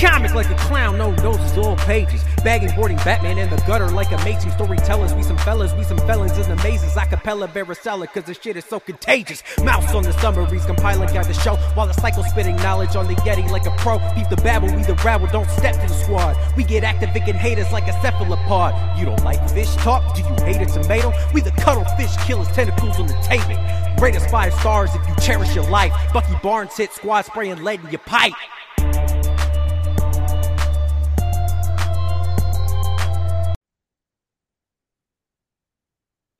Comics like a clown, no noses, all pages. Bagging, boarding Batman in the gutter like amazing storytellers. We some fellas, we some felons in the mazes. Acapella, varicella, cause the shit is so contagious. Mouse on the summaries, compiling out the show. While the cycle spitting knowledge on the Yeti like a pro. Peep the babble, we the rabble, don't step to the squad. We get active, it can hate us like a cephalopod. You don't like fish talk? Do you hate a tomato? We the cuttlefish killers, tentacles on the table. Rate us 5 stars if you cherish your life. Bucky Barnes hit squad spraying lead in your pipe.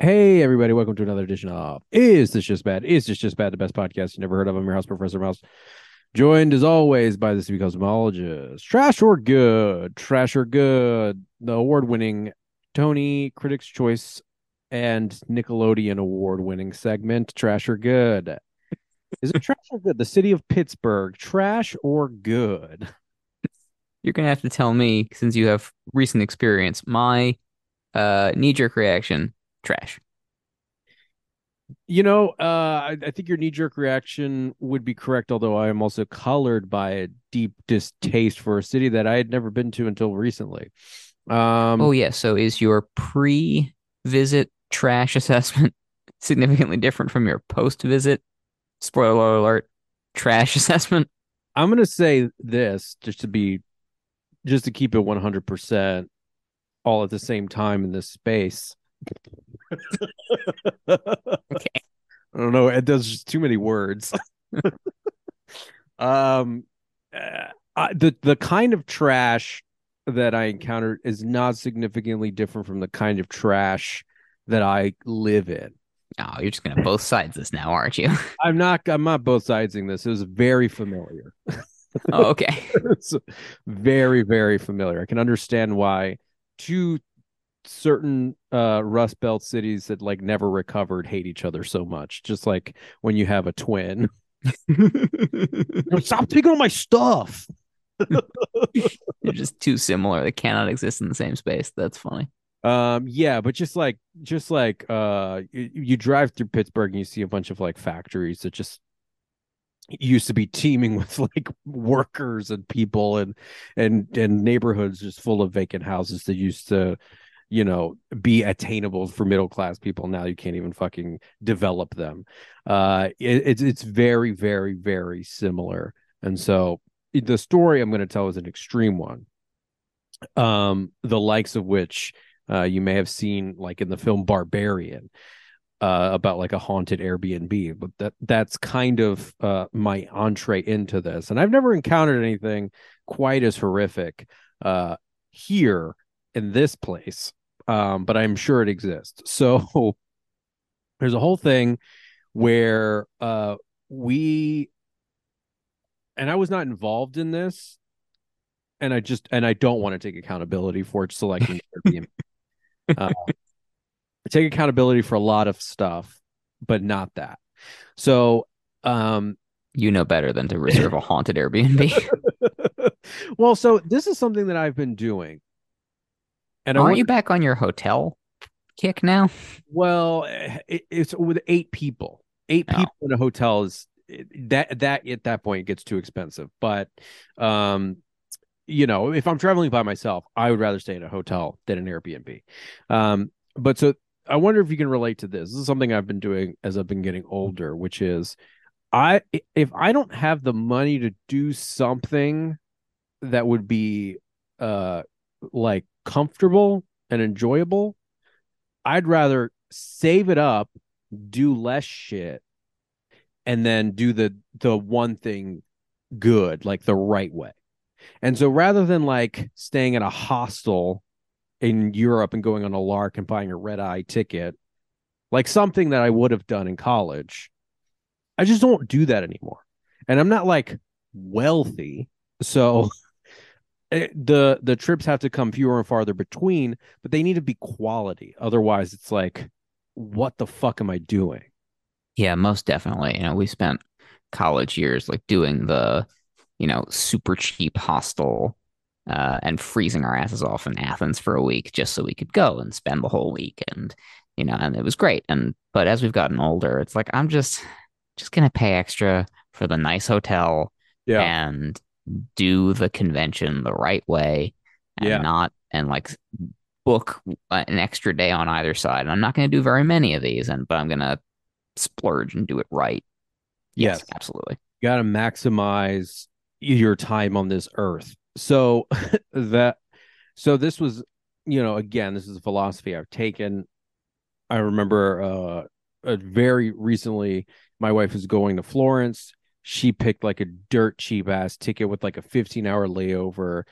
Hey everybody, welcome to another edition of Is This Just Bad? Is This Just Bad, the best podcast you never heard of. I'm your host, Professor Mouse, joined as always by the CB Cosmologist, Trash or Good, the award-winning Tony Critics' Choice and Nickelodeon award-winning segment, Trash or Good. Is it Trash or Good? The city of Pittsburgh, Trash or Good? You're going to have to tell me, since you have recent experience, my knee-jerk reaction. Trash. You know, I think your knee-jerk reaction would be correct, although I am also colored by a deep distaste for a city that I had never been to until recently. So is your pre-visit trash assessment significantly different from your post-visit? Spoiler alert, trash assessment? I'm going to say this just to keep it 100% all at the same time in this space. Okay. I don't know. It does just too many words. The kind of trash that I encountered is not significantly different from the kind of trash that I live in. Oh, you're just gonna both sides this now, aren't you? I'm not both sidesing this. It was very familiar. Oh, okay. It's very, very familiar. I can understand why certain Rust Belt cities that like never recovered hate each other so much, just like when you have a twin. Stop taking all my stuff. They're just too similar. They cannot exist in the same space. That's funny. But just like you drive through Pittsburgh and you see a bunch of like factories that just used to be teeming with like workers and people and neighborhoods just full of vacant houses that used to, you know, be attainable for middle class people. Now you can't even fucking develop them. It's very, very, very similar. And so the story I'm going to tell is an extreme one, the likes of which you may have seen like in the film Barbarian, about like a haunted Airbnb. But that's kind of my entree into this. And I've never encountered anything quite as horrific here in this place. But I'm sure it exists. So there's a whole thing where I was not involved in this, and I don't want to take accountability for it selecting Airbnb. I take accountability for a lot of stuff, but not that. So, you know better than to reserve a haunted Airbnb. Well, so this is something that I've been doing. And aren't you back on your hotel kick now? Well, it's with 8 people. People in a hotel is that at that point it gets too expensive. But, you know, if I'm traveling by myself, I would rather stay in a hotel than an Airbnb. But so I wonder if you can relate to this. This is something I've been doing as I've been getting older, which is if I don't have the money to do something that would be like comfortable and enjoyable, I'd rather save it up, do less shit, and then do the one thing good, like the right way. And so rather than like staying at a hostel in Europe and going on a lark and buying a red-eye ticket, like something that I would have done in college, I just don't do that anymore. And I'm not like wealthy, so the trips have to come fewer and farther between, but they need to be quality. Otherwise, it's like, what the fuck am I doing? Yeah, most definitely. You know, we spent college years like doing the, you know, super cheap hostel and freezing our asses off in Athens for a week just so we could go and spend the whole week. And, you know, and it was great. And but as we've gotten older, it's like, I'm just going to pay extra for the nice hotel and do the convention the right way and not and like book an extra day on either side. And I'm not going to do very many of these, but I'm going to splurge and do it right. Yes, absolutely. You got to maximize your time on this earth. So so this was, you know, again, this is a philosophy I've taken. I remember very recently, my wife was going to Florence. She picked like a dirt cheap ass ticket with like a 15-hour layover.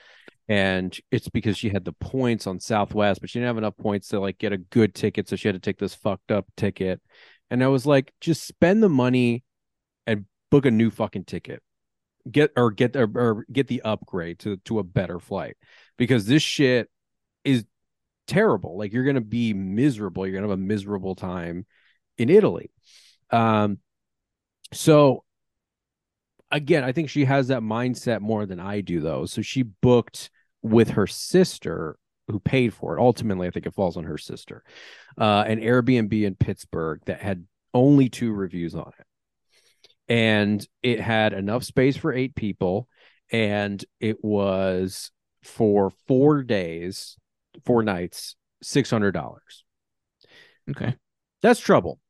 And it's because she had the points on Southwest, but she didn't have enough points to like get a good ticket. So she had to take this fucked up ticket. And I was like, just spend the money and book a new fucking ticket. Get the upgrade to a better flight, because this shit is terrible. Like, you're going to be miserable. You're going to have a miserable time in Italy. So again, I think she has that mindset more than I do, though. So she booked with her sister, who paid for it. Ultimately, I think it falls on her sister, an Airbnb in Pittsburgh that had only 2 reviews on it. And it had enough space for 8 people, and it was for 4 days, 4 nights, $600. Okay. That's trouble.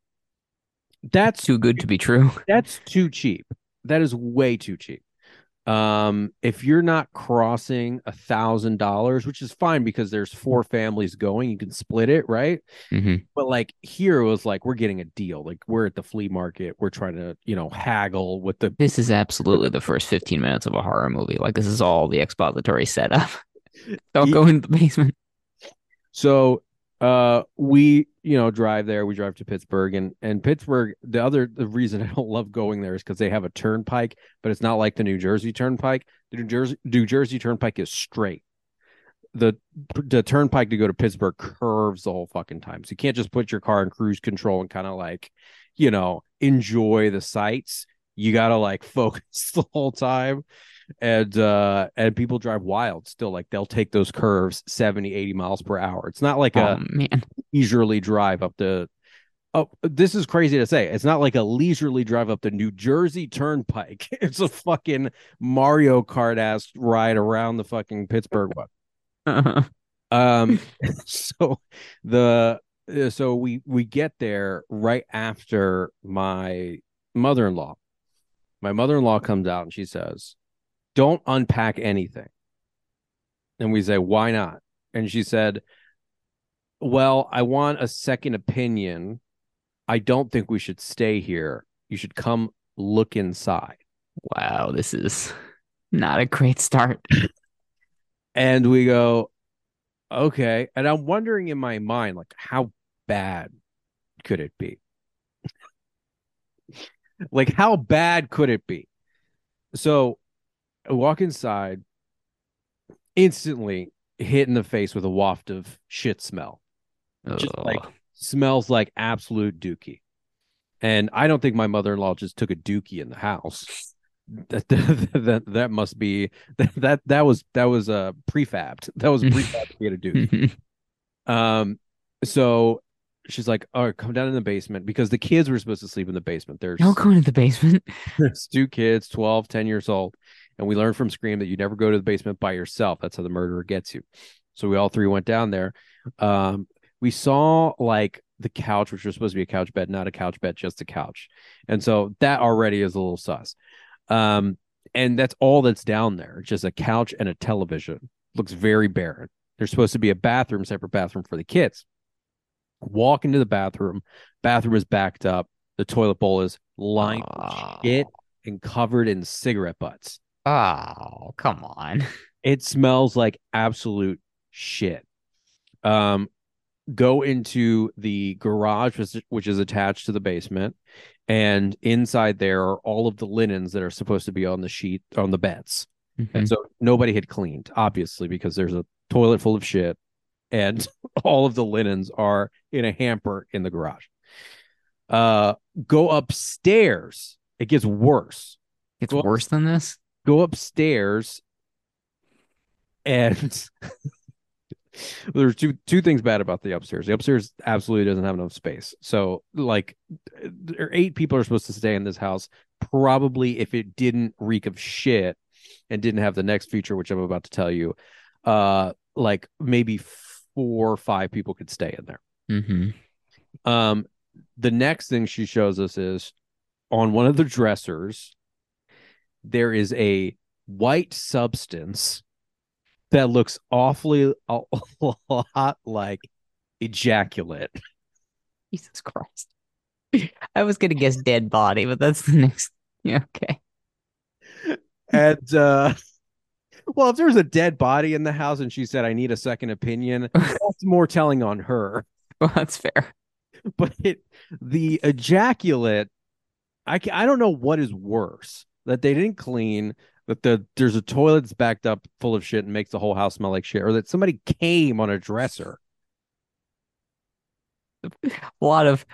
That's too good to be true. That's too cheap. That is way too cheap. If you're not crossing $1,000, which is fine because there's 4 families going, you can split it, right? Mm-hmm. But like here, it was like, we're getting a deal. Like, we're at the flea market. We're trying to, you know, haggle with the. This is absolutely the first 15 minutes of a horror movie. Like, this is all the expository setup. Don't go in the basement. So we, you know, drive there. We drive to Pittsburgh, and Pittsburgh, the reason I don't love going there is because they have a turnpike, but it's not like the New Jersey Turnpike. The New Jersey Turnpike is straight. The turnpike to go to Pittsburgh curves the whole fucking time. So you can't just put your car in cruise control and kind of like, you know, enjoy the sights. You got to like focus the whole time. And people drive wild still. Like, they'll take those curves 70, 80 miles per hour. It's not like a leisurely drive up the. Oh, this is crazy to say. It's not like a leisurely drive up the New Jersey Turnpike. It's a fucking Mario Kart ass ride around the fucking Pittsburgh one. Uh-huh. So we get there right after my mother-in-law. My mother-in-law comes out and she says, "Don't unpack anything." And we say, "Why not?" And she said, "Well, I want a second opinion. I don't think we should stay here. You should come look inside." Wow, this is not a great start. And we go, okay. And I'm wondering in my mind, like, how bad could it be? Like, how bad could it be? So I walk inside, instantly hit in the face with a waft of shit smell. Just like, smells like absolute dookie. And I don't think my mother-in-law just took a dookie in the house. That must be that was prefabbed. That was prefabbed to get a dookie. So she's like, "All right, come down in the basement," because the kids were supposed to sleep in the basement. Don't go into the basement. There's 2 kids, 12, 10 years old. And we learned from Scream that you never go to the basement by yourself. That's how the murderer gets you. So we all 3 went down there. We saw like the couch, which was supposed to be a couch bed, not a couch bed, just a couch. And so that already is a little sus. And that's all that's down there. Just a couch and a television. Looks very barren. There's supposed to be a bathroom, separate bathroom for the kids. Walk into the bathroom. Bathroom is backed up. The toilet bowl is lined with shit and covered in cigarette butts. Oh, come on. It smells like absolute shit. Go into the garage, which is attached to the basement. And inside there are all of the linens that are supposed to be on the sheet, on the beds. Mm-hmm. And so nobody had cleaned, obviously, because there's a toilet full of shit and all of the linens are in a hamper in the garage. Go upstairs. It gets worse. It's worse than this. Go upstairs and there's two things bad about the upstairs. The upstairs absolutely doesn't have enough space. So like 8 people are supposed to stay in this house. Probably if it didn't reek of shit and didn't have the next feature, which I'm about to tell you, like maybe 4 or 5 people could stay in there. Mm-hmm. The next thing she shows us is on one of the dressers, there is a white substance that looks awfully a lot like ejaculate. Jesus Christ. I was going to guess dead body, but that's the next. Yeah, okay. And, well, if there was a dead body in the house and she said, I need a second opinion, that's more telling on her. Well, that's fair. But the ejaculate, I don't know what is worse, that they didn't clean, that there's a toilet that's backed up full of shit and makes the whole house smell like shit, or that somebody came on a dresser. A lot of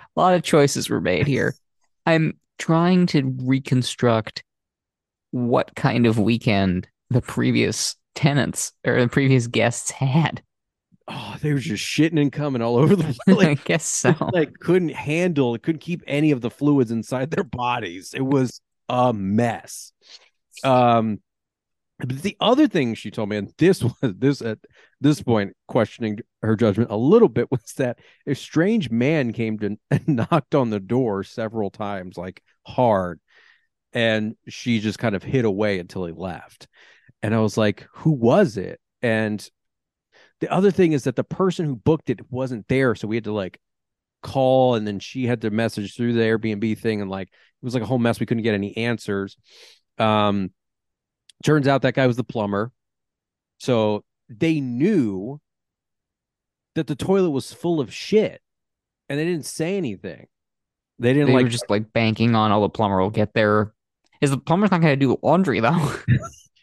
choices were made here. I'm trying to reconstruct what kind of weekend the previous tenants or the previous guests had. Oh, they were just shitting and coming all over the place. I guess so. Like couldn't keep any of the fluids inside their bodies. It was a mess. But the other thing she told me, and this was this at this point questioning her judgment a little bit, was that a strange man came to and knocked on the door several times, like hard, and she just kind of hid away until he left. And I was like, who was it? And the other thing is that the person who booked it wasn't there, so we had to like call, and then she had to message through the Airbnb thing, and like it was like a whole mess. We couldn't get any answers. Turns out that guy was the plumber, so they knew that the toilet was full of shit, and they didn't say anything. They like were just like banking on, oh, the plumber will get there. Is the plumber's not going to do laundry though?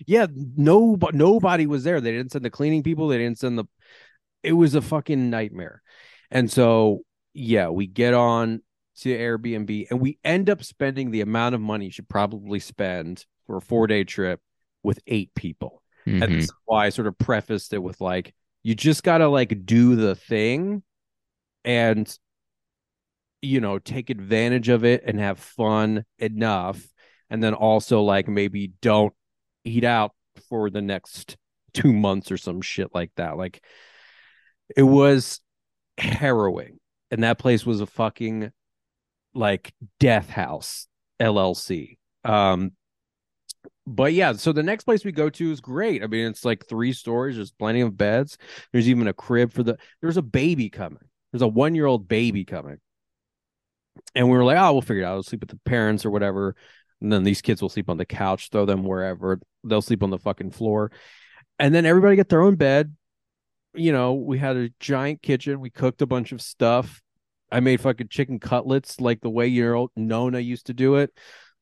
Yeah, nobody was there. They didn't send the cleaning people. They didn't send the. It was a fucking nightmare, and so yeah, we get on to Airbnb, and we end up spending the amount of money you should probably spend for a 4-day trip with 8 people. Mm-hmm. And that's why I sort of prefaced it with like, you just got to like do the thing and, you know, take advantage of it and have fun enough. And then also like maybe don't eat out for the next 2 months or some shit like that. Like it was harrowing. And that place was a fucking like Death House LLC. But yeah, so the next place we go to is great. I mean, it's like 3 stories. There's plenty of beds. There's even a crib for there's a baby coming. There's a 1-year-old baby coming. And we were like, oh, we'll figure it out. We'll sleep with the parents or whatever. And then these kids will sleep on the couch, throw them wherever. They'll sleep on the fucking floor. And then everybody get their own bed. You know, we had a giant kitchen. We cooked a bunch of stuff. I made fucking chicken cutlets like the way your old Nona used to do it.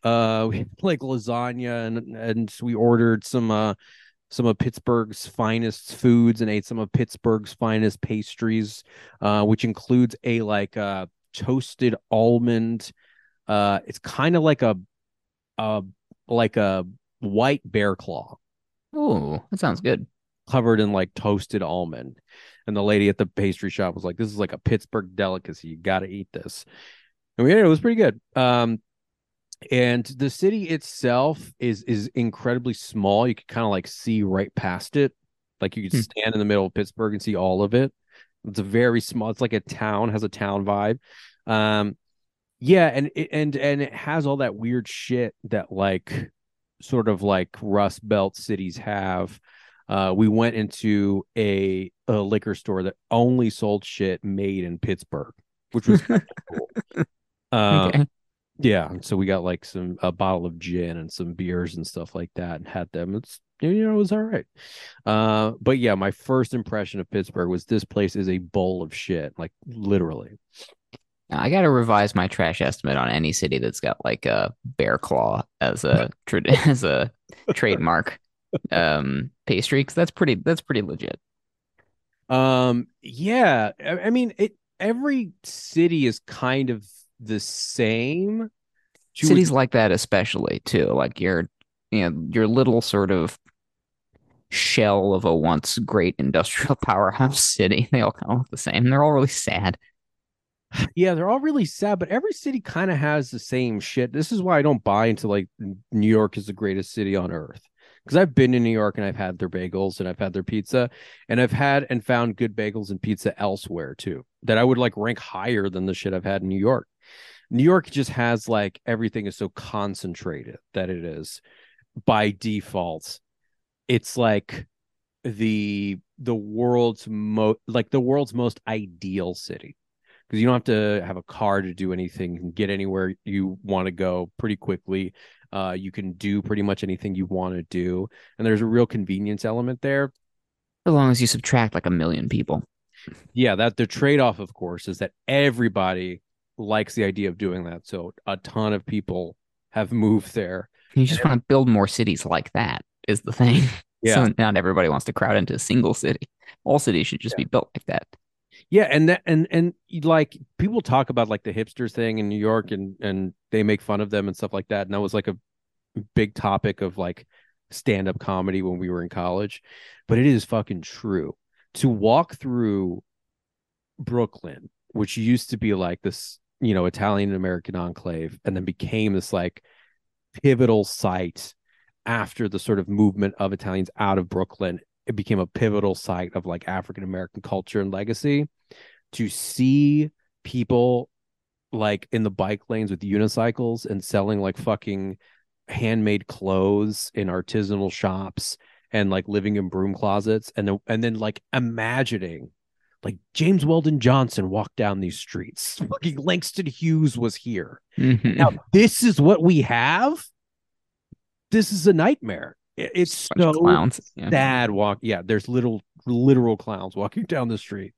We had like lasagna and we ordered some of Pittsburgh's finest foods and ate some of Pittsburgh's finest pastries, which includes a like toasted almond. It's kind of like a white bear claw. Oh, that sounds good. Covered in like toasted almond. And the lady at the pastry shop was like, this is like a Pittsburgh delicacy. You got to eat this. And we had it. It was pretty good. And the city itself is incredibly small. You could kind of like see right past it. Like you could stand in the middle of Pittsburgh and see all of it. It's a very small. It's like a town, has a town vibe. Yeah. And it has all that weird shit that like sort of like Rust Belt cities have. We went into a liquor store that only sold shit made in Pittsburgh, which was kind of cool. Okay. Yeah, so we got like a bottle of gin and some beers and stuff like that, and had them. It's, you know, it was all right. But yeah, my first impression of Pittsburgh was this place is a bowl of shit, like literally. I got to revise my trash estimate on any city that's got like a bear claw as a trademark. pastry, because that's pretty legit. Yeah, I mean, every city is kind of the same. Cities like that, especially too, like your little sort of shell of a once great industrial powerhouse city. They all kind of look the same. They're all really sad. Yeah, they're all really sad, but every city kind of has the same shit. This is why I don't buy into like New York is the greatest city on earth. Because I've been to New York and I've had their bagels and I've had their pizza, and I've had and found good bagels and pizza elsewhere too that I would like rank higher than the shit I've had in New York. New York just has like everything is so concentrated that it is by default. It's like the world's most ideal city, because you don't have to have a car to do anything. You can get anywhere you want to go pretty quickly. You can do pretty much anything you want to do. And there's a real convenience element there. As long as you subtract like 1 million people. Yeah, that the trade-off, of course, is that everybody likes the idea of doing that. So a ton of people have moved there. You just want to build more cities like that is the thing. Yeah. So not everybody wants to crowd into a single city. All cities should just be built like that. Yeah, and that and like people talk about like the hipsters thing in New York, and they make fun of them and stuff like that. And that was like a big topic of like stand-up comedy when we were in college. But it is fucking true. To walk through Brooklyn, which used to be like this, you know, Italian American enclave, and then became this like pivotal site after the sort of movement of Italians out of Brooklyn. It became a pivotal site of like African American culture and legacy. To see people like in the bike lanes with unicycles and selling like fucking handmade clothes in artisanal shops and like living in broom closets, and then like imagining like James Weldon Johnson walked down these streets. Fucking Langston Hughes was here. Mm-hmm. Now this is what we have. This is a nightmare. It's so clowns. Sad. Yeah, there's literal clowns walking down the street.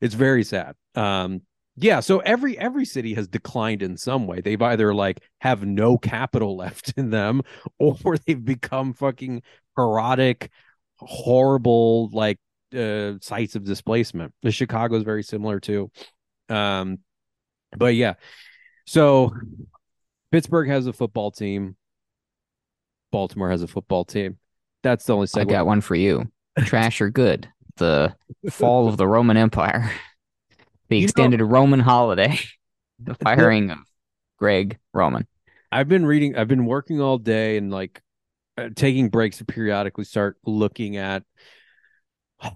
It's very sad. Yeah, so every city has declined in some way. They've either like have no capital left in them, or they've become fucking erotic, horrible like sites of displacement. The Chicago is very similar too. But yeah, so Pittsburgh has a football team. Baltimore has a football team. That's the only segment. I got one for you. Trash or Good? The fall of the Roman Empire. The extended Roman holiday. The firing of Greg Roman. I've been working all day and like taking breaks to periodically start looking at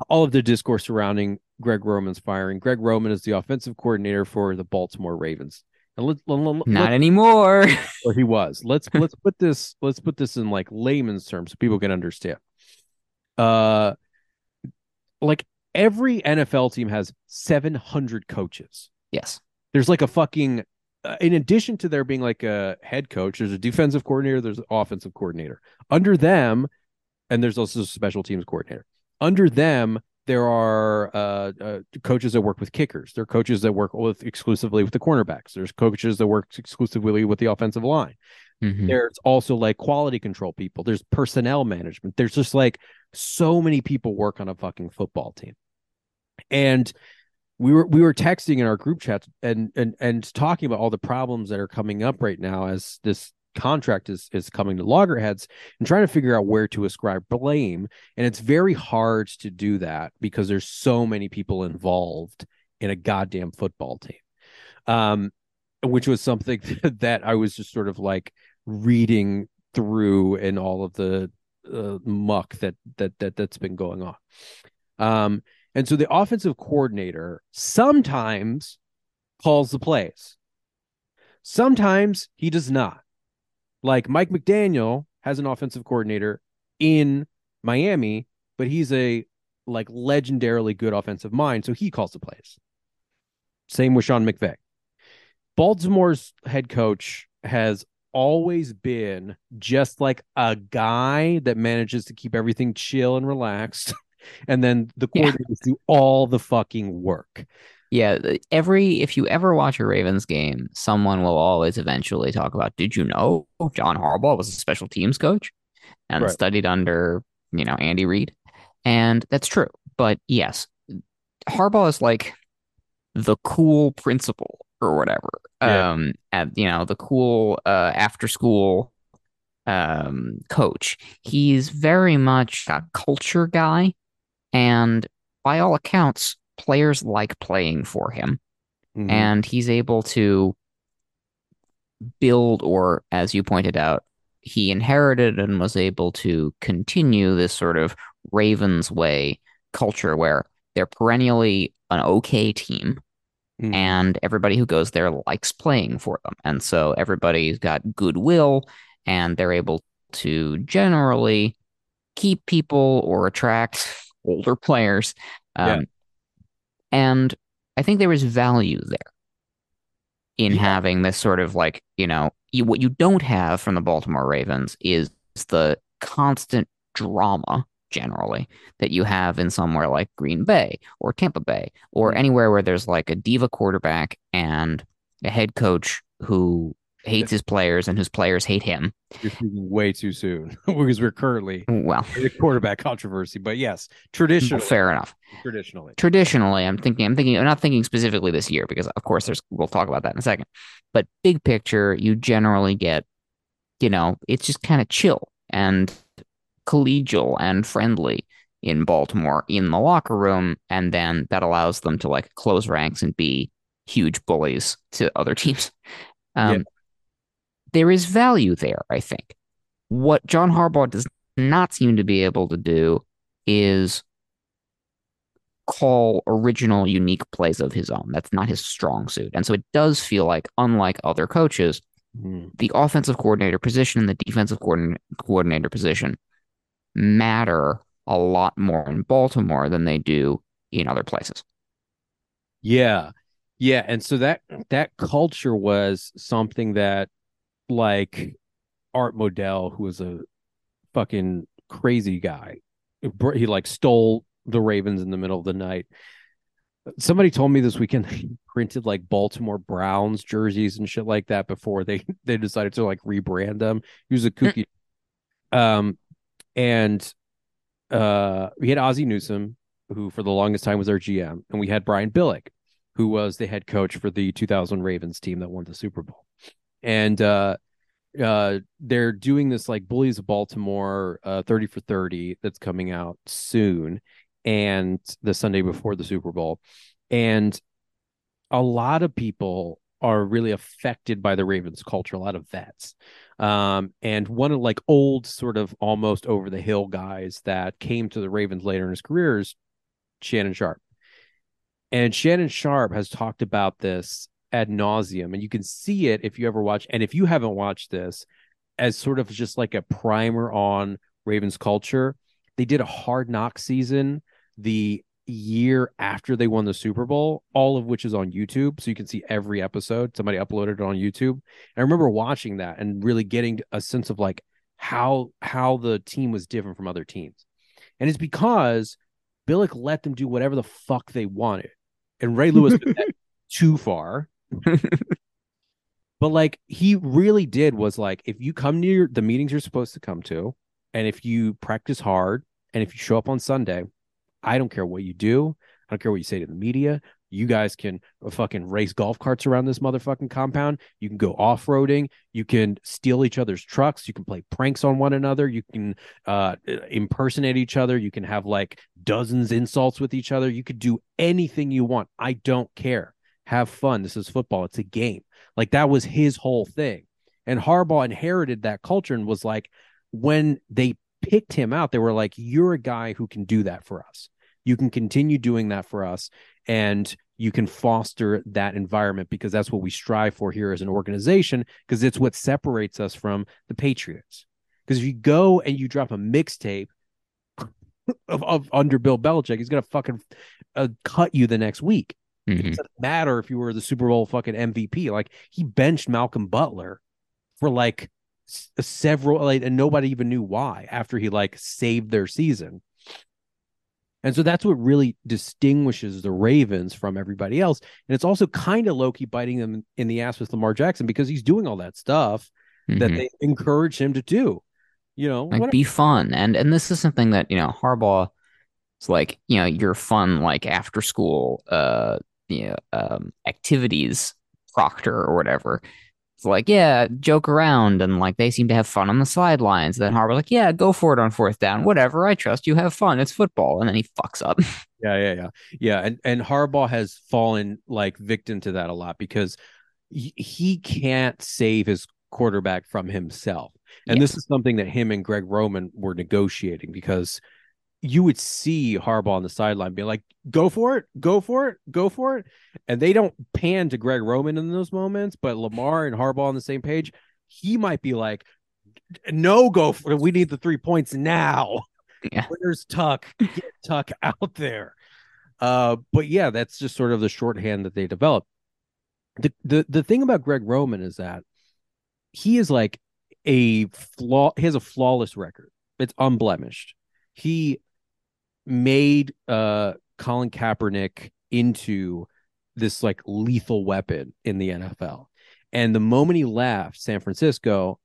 all of the discourse surrounding Greg Roman's firing. Greg Roman is the offensive coordinator for the Baltimore Ravens. Not anymore. Or he was. Let's put this in like layman's terms so people can understand. Like every NFL team has 700 coaches. Yes. There's like a fucking in addition to there being like a head coach, there's a defensive coordinator, there's an offensive coordinator. Under them, and there's also a special teams coordinator. Under them, there are coaches that work with kickers. There are coaches that work exclusively with the cornerbacks. There's coaches that work exclusively with the offensive line. Mm-hmm. There's also like quality control people. There's personnel management. There's just like so many people work on a fucking football team. And we were texting in our group chats and talking about all the problems that are coming up right now as this contract is coming to loggerheads, and trying to figure out where to ascribe blame. And it's very hard to do that because there's so many people involved in a goddamn football team, which was something that I was just sort of like reading through in all of the muck that's been going on. And so the offensive coordinator sometimes calls the plays. Sometimes he does not. Like Mike McDaniel has an offensive coordinator in Miami, but he's a like legendarily good offensive mind, so he calls the plays. Same with Sean McVay. Baltimore's head coach has always been just like a guy that manages to keep everything chill and relaxed, and then the coordinators do all the fucking work. Yeah, if you ever watch a Ravens game, someone will always eventually talk about, did you know John Harbaugh was a special teams coach? and right. studied under, you know, Andy Reid. And that's true. But yes, Harbaugh is like the cool principal or whatever. Yeah. And, you know, the cool after school coach. He's very much a culture guy. And by all accounts, players like playing for him. Mm-hmm. And he's able to build, or as you pointed out, he inherited and was able to continue this sort of Ravens way culture where they're perennially an okay team, mm-hmm. and everybody who goes there likes playing for them. And so everybody's got goodwill, and they're able to generally keep people or attract older players. Yeah. And I think there is value there in having this sort of like, you know, what you don't have from the Baltimore Ravens is the constant drama generally that you have in somewhere like Green Bay or Tampa Bay or anywhere where there's like a diva quarterback and a head coach who hates his players and whose players hate him. You're speaking way too soon because we're currently in the quarterback controversy. But yes, traditionally, fair enough. Traditionally, I'm not thinking specifically this year because, of course, we'll talk about that in a second. But big picture, you generally get, you know, it's just kind of chill and collegial and friendly in Baltimore in the locker room, and then that allows them to like close ranks and be huge bullies to other teams. There is value there, I think. What John Harbaugh does not seem to be able to do is call original, unique plays of his own. That's not his strong suit. And so it does feel like, unlike other coaches, the offensive coordinator position and the defensive coordinator position matter a lot more in Baltimore than they do in other places. Yeah. And so that culture was something that, like Art Modell, who was a fucking crazy guy, he like stole the Ravens in the middle of the night. Somebody told me this weekend they printed like Baltimore Browns jerseys and shit like that before they decided to like rebrand them. He was a kooky, and we had Ozzie Newsome, who for the longest time was our GM, and we had Brian Billick, who was the head coach for the 2000 Ravens team that won the Super Bowl. And they're doing this like Bullies of Baltimore 30 for 30 that's coming out soon, and the Sunday before the Super Bowl. And a lot of people are really affected by the Ravens culture, a lot of vets. And one of like old sort of almost over the hill guys that came to the Ravens later in his career is Shannon Sharp. And Shannon Sharp has talked about this ad nauseum, and you can see it if you ever watch, and if you haven't watched this, as sort of just like a primer on Ravens culture. They did a Hard Knock season the year after they won the Super Bowl, all of which is on YouTube, so you can see every episode. Somebody uploaded it on YouTube, and I remember watching that and really getting a sense of like how the team was different from other teams. And it's because Billick let them do whatever the fuck they wanted, and Ray Lewis did that too far. But like he really did was like, if you come near the meetings you're supposed to come to, and if you practice hard, and if you show up on Sunday, I don't care what you do, I don't care what you say to the media, you guys can fucking race golf carts around this motherfucking compound, you can go off-roading, you can steal each other's trucks, you can play pranks on one another, you can impersonate each other, you can have like dozens insults with each other, you could do anything you want, I don't care. Have fun. This is football. It's a game. Like that was his whole thing. And Harbaugh inherited that culture and was like, when they picked him out, they were like, you're a guy who can do that for us. You can continue doing that for us. And you can foster that environment because that's what we strive for here as an organization, because it's what separates us from the Patriots. Because if you go and you drop a mixtape of under Bill Belichick, he's going to fucking cut you the next week. It doesn't matter if you were the Super Bowl fucking MVP. Like he benched Malcolm Butler for like several, and nobody even knew why after he like saved their season. And so that's what really distinguishes the Ravens from everybody else. And it's also kind of low-key biting them in the ass with Lamar Jackson because he's doing all that stuff that they encourage him to do. You know, like be fun. And this is something that, you know, Harbaugh is like, you know, your fun, like after school, you know, activities proctor or whatever. It's like, yeah, joke around. And like, they seem to have fun on the sidelines. Then Harbaugh's like, yeah, go for it on fourth down, whatever. I trust you, have fun. It's football. And then he fucks up. Yeah. And Harbaugh has fallen like victim to that a lot because he can't save his quarterback from himself. And This is something that him and Greg Roman were negotiating, because you would see Harbaugh on the sideline be like, go for it. And they don't pan to Greg Roman in those moments, but Lamar and Harbaugh on the same page, he might be like, no, go for it. We need the 3 points now. Yeah. Where's Tuck? Get Tuck out there. But yeah, that's just sort of the shorthand that they developed. The thing about Greg Roman is that he is like he has a flawless record. It's unblemished. He made Colin Kaepernick into this like lethal weapon in the NFL. And the moment he left San Francisco,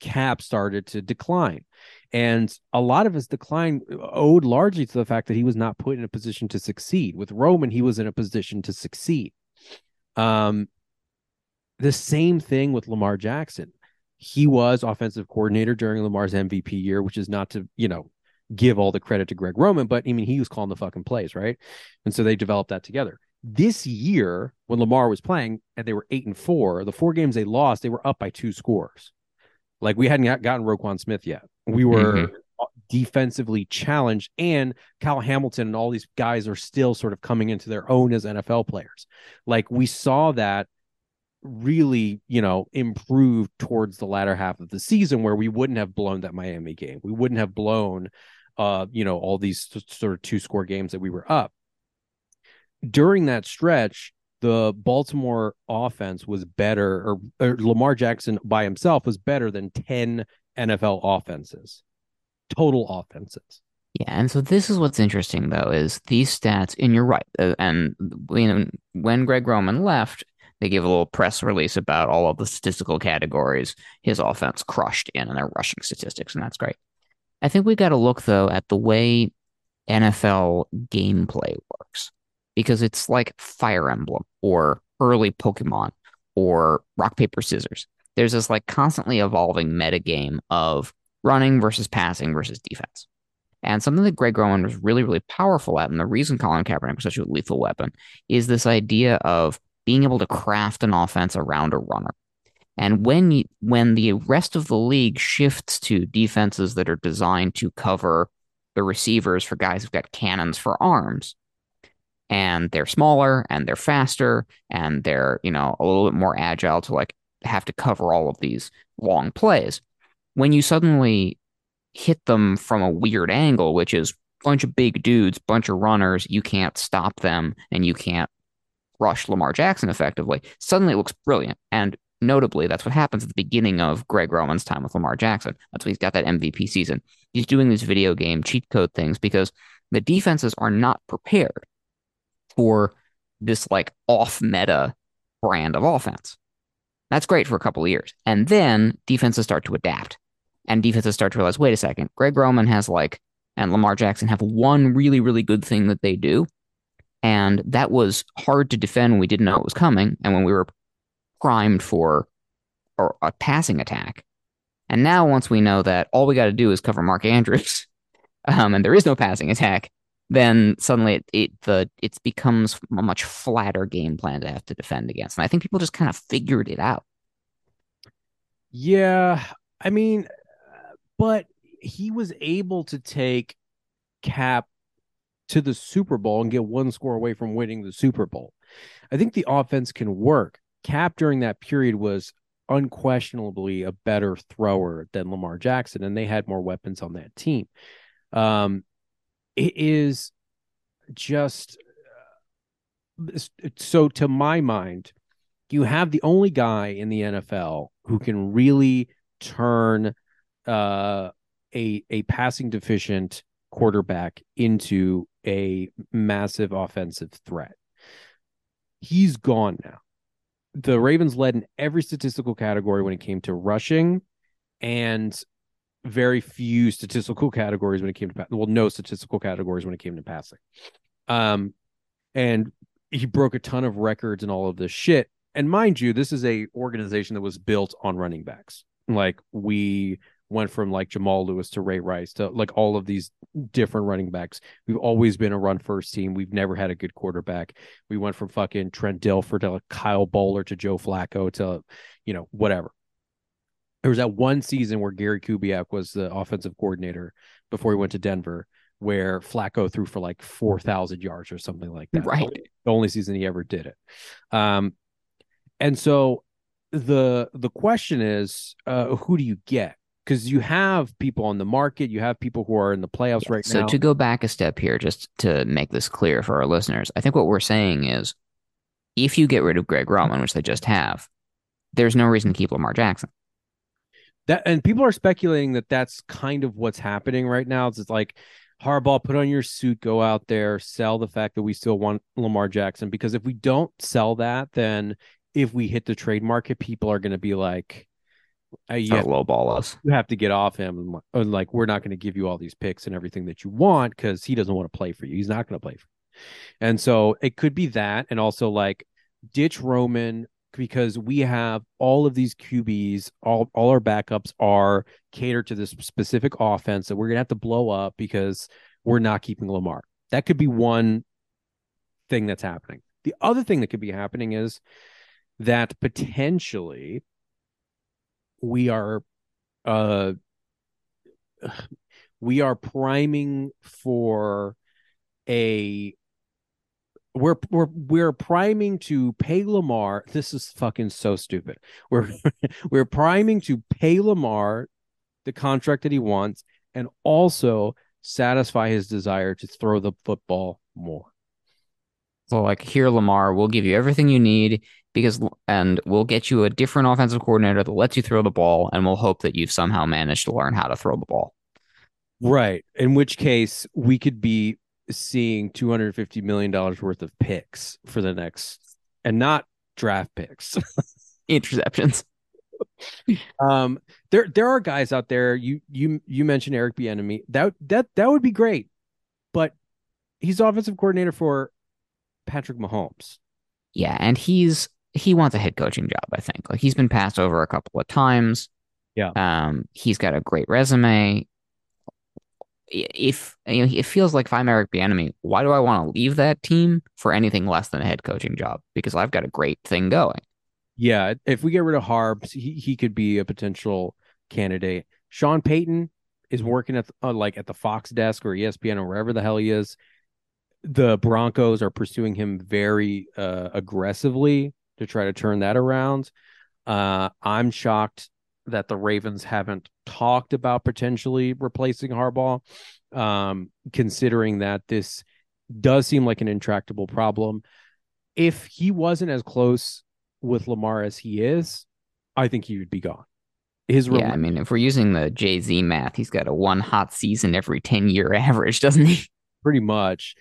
Cap started to decline. And a lot of his decline owed largely to the fact that he was not put in a position to succeed. With Roman, he was in a position to succeed. The same thing with Lamar Jackson. He was offensive coordinator during Lamar's MVP year, which is not to, you know, give all the credit to Greg Roman, but I mean, he was calling the fucking plays, right? And so they developed that together. This year, when Lamar was playing and they were 8-4, the four games they lost, they were up by 2 scores. Like, we hadn't gotten Roquan Smith yet. We were defensively challenged, and Kyle Hamilton and all these guys are still sort of coming into their own as NFL players. Like, we saw that really, you know, improved towards the latter half of the season, where we wouldn't have blown that Miami game. We wouldn't have blown, you know, all these sort of 2-score games that we were up. During that stretch, the Baltimore offense was better, or Lamar Jackson by himself was better than 10 NFL offenses, total offenses. Yeah, and so this is what's interesting, though, is these stats, and you're right, and you know, when Greg Roman left, they gave a little press release about all of the statistical categories his offense crushed in and their rushing statistics, and that's great. I think we got to look, though, at the way NFL gameplay works, because it's like Fire Emblem or early Pokemon or Rock, Paper, Scissors. There's this like constantly evolving metagame of running versus passing versus defense. And something that Greg Roman was really, really powerful at, and the reason Colin Kaepernick was such a lethal weapon, is this idea of being able to craft an offense around a runner. And when the rest of the league shifts to defenses that are designed to cover the receivers for guys who've got cannons for arms, and they're smaller and they're faster and they're, you know, a little bit more agile to like have to cover all of these long plays, when you suddenly hit them from a weird angle, which is bunch of big dudes, bunch of runners, you can't stop them and you can't rush Lamar Jackson effectively, suddenly it looks brilliant. And notably, that's what happens at the beginning of Greg Roman's time with Lamar Jackson. That's why he's got that MVP season. He's doing these video game cheat code things because the defenses are not prepared for this like off-meta brand of offense. That's great for a couple of years. And then defenses start to adapt. And defenses start to realize, wait a second, Greg Roman has like, and Lamar Jackson have one really, really good thing that they do. And that was hard to defend when we didn't know it was coming and when we were primed for a passing attack. And now once we know that all we got to do is cover Mark Andrews and there is no passing attack, then suddenly it becomes a much flatter game plan to have to defend against. And I think people just kind of figured it out. Yeah, I mean, but he was able to take Cap to the Super Bowl and get 1 score away from winning the Super Bowl. I think the offense can work. Cap during that period was unquestionably a better thrower than Lamar Jackson, and they had more weapons on that team. It is just so, to my mind, you have the only guy in the NFL who can really turn a passing deficient quarterback into a massive offensive threat. He's gone now. The Ravens led in every statistical category when it came to rushing, and very few statistical categories when it came to passing. Well, no statistical categories when it came to passing. And he broke a ton of records and all of this shit. And mind you, this is a organization that was built on running backs. Like, we went from like Jamal Lewis to Ray Rice to like all of these different running backs. We've always been a run first team. We've never had a good quarterback. We went from fucking Trent Dilfer to like Kyle Bowler to Joe Flacco to, you know, whatever. There was that one season where Gary Kubiak was the offensive coordinator before he went to Denver, where Flacco threw for like 4,000 yards or something like that. Right. The only season he ever did it. And so the question is, who do you get? Because you have people on the market. You have people who are in the playoffs right now. So to go back a step here, just to make this clear for our listeners, I think what we're saying is if you get rid of Greg Roman, which they just have, there's no reason to keep Lamar Jackson. That, and people are speculating that that's kind of what's happening right now. It's like, Harbaugh, put on your suit, go out there, sell the fact that we still want Lamar Jackson. Because if we don't sell that, then if we hit the trade market, people are going to be like, you have, lowball us. You have to get off him. And like, we're not going to give you all these picks and everything that you want because he doesn't want to play for you. He's not going to play for you. And so it could be that. And also, like, ditch Roman, because we have all of these QBs, all our backups are catered to this specific offense that we're going to have to blow up because we're not keeping Lamar. That could be one thing that's happening. The other thing that could be happening is that potentially we are priming for a... We're priming to pay Lamar. This is fucking so stupid. We're priming to pay Lamar the contract that he wants and also satisfy his desire to throw the football more. So like, here, Lamar, we'll give you everything you need because, and we'll get you a different offensive coordinator that lets you throw the ball, and we'll hope that you've somehow managed to learn how to throw the ball. Right. In which case we could be seeing $250 million worth of picks for the next, and not draft picks, interceptions. There are guys out there. You mentioned Eric Bieniemy. That would be great, but he's offensive coordinator for Patrick Mahomes. Yeah, and he wants a head coaching job. I think like he's been passed over a couple of times. Yeah, he's got a great resume. If you know, it feels like if I'm Eric Bieniemy, why do I want to leave that team for anything less than a head coaching job? Because I've got a great thing going. Yeah, if we get rid of Harbs, he could be a potential candidate. Sean Payton is working at the Fox desk or ESPN or wherever the hell he is. The Broncos are pursuing him very aggressively to try to turn that around. I'm shocked that the Ravens haven't talked about potentially replacing Harbaugh, considering that this does seem like an intractable problem. If he wasn't as close with Lamar as he is, I think he would be gone. I mean, if we're using the Jay-Z math, he's got a one hot season every 10-year average, doesn't he? Pretty much.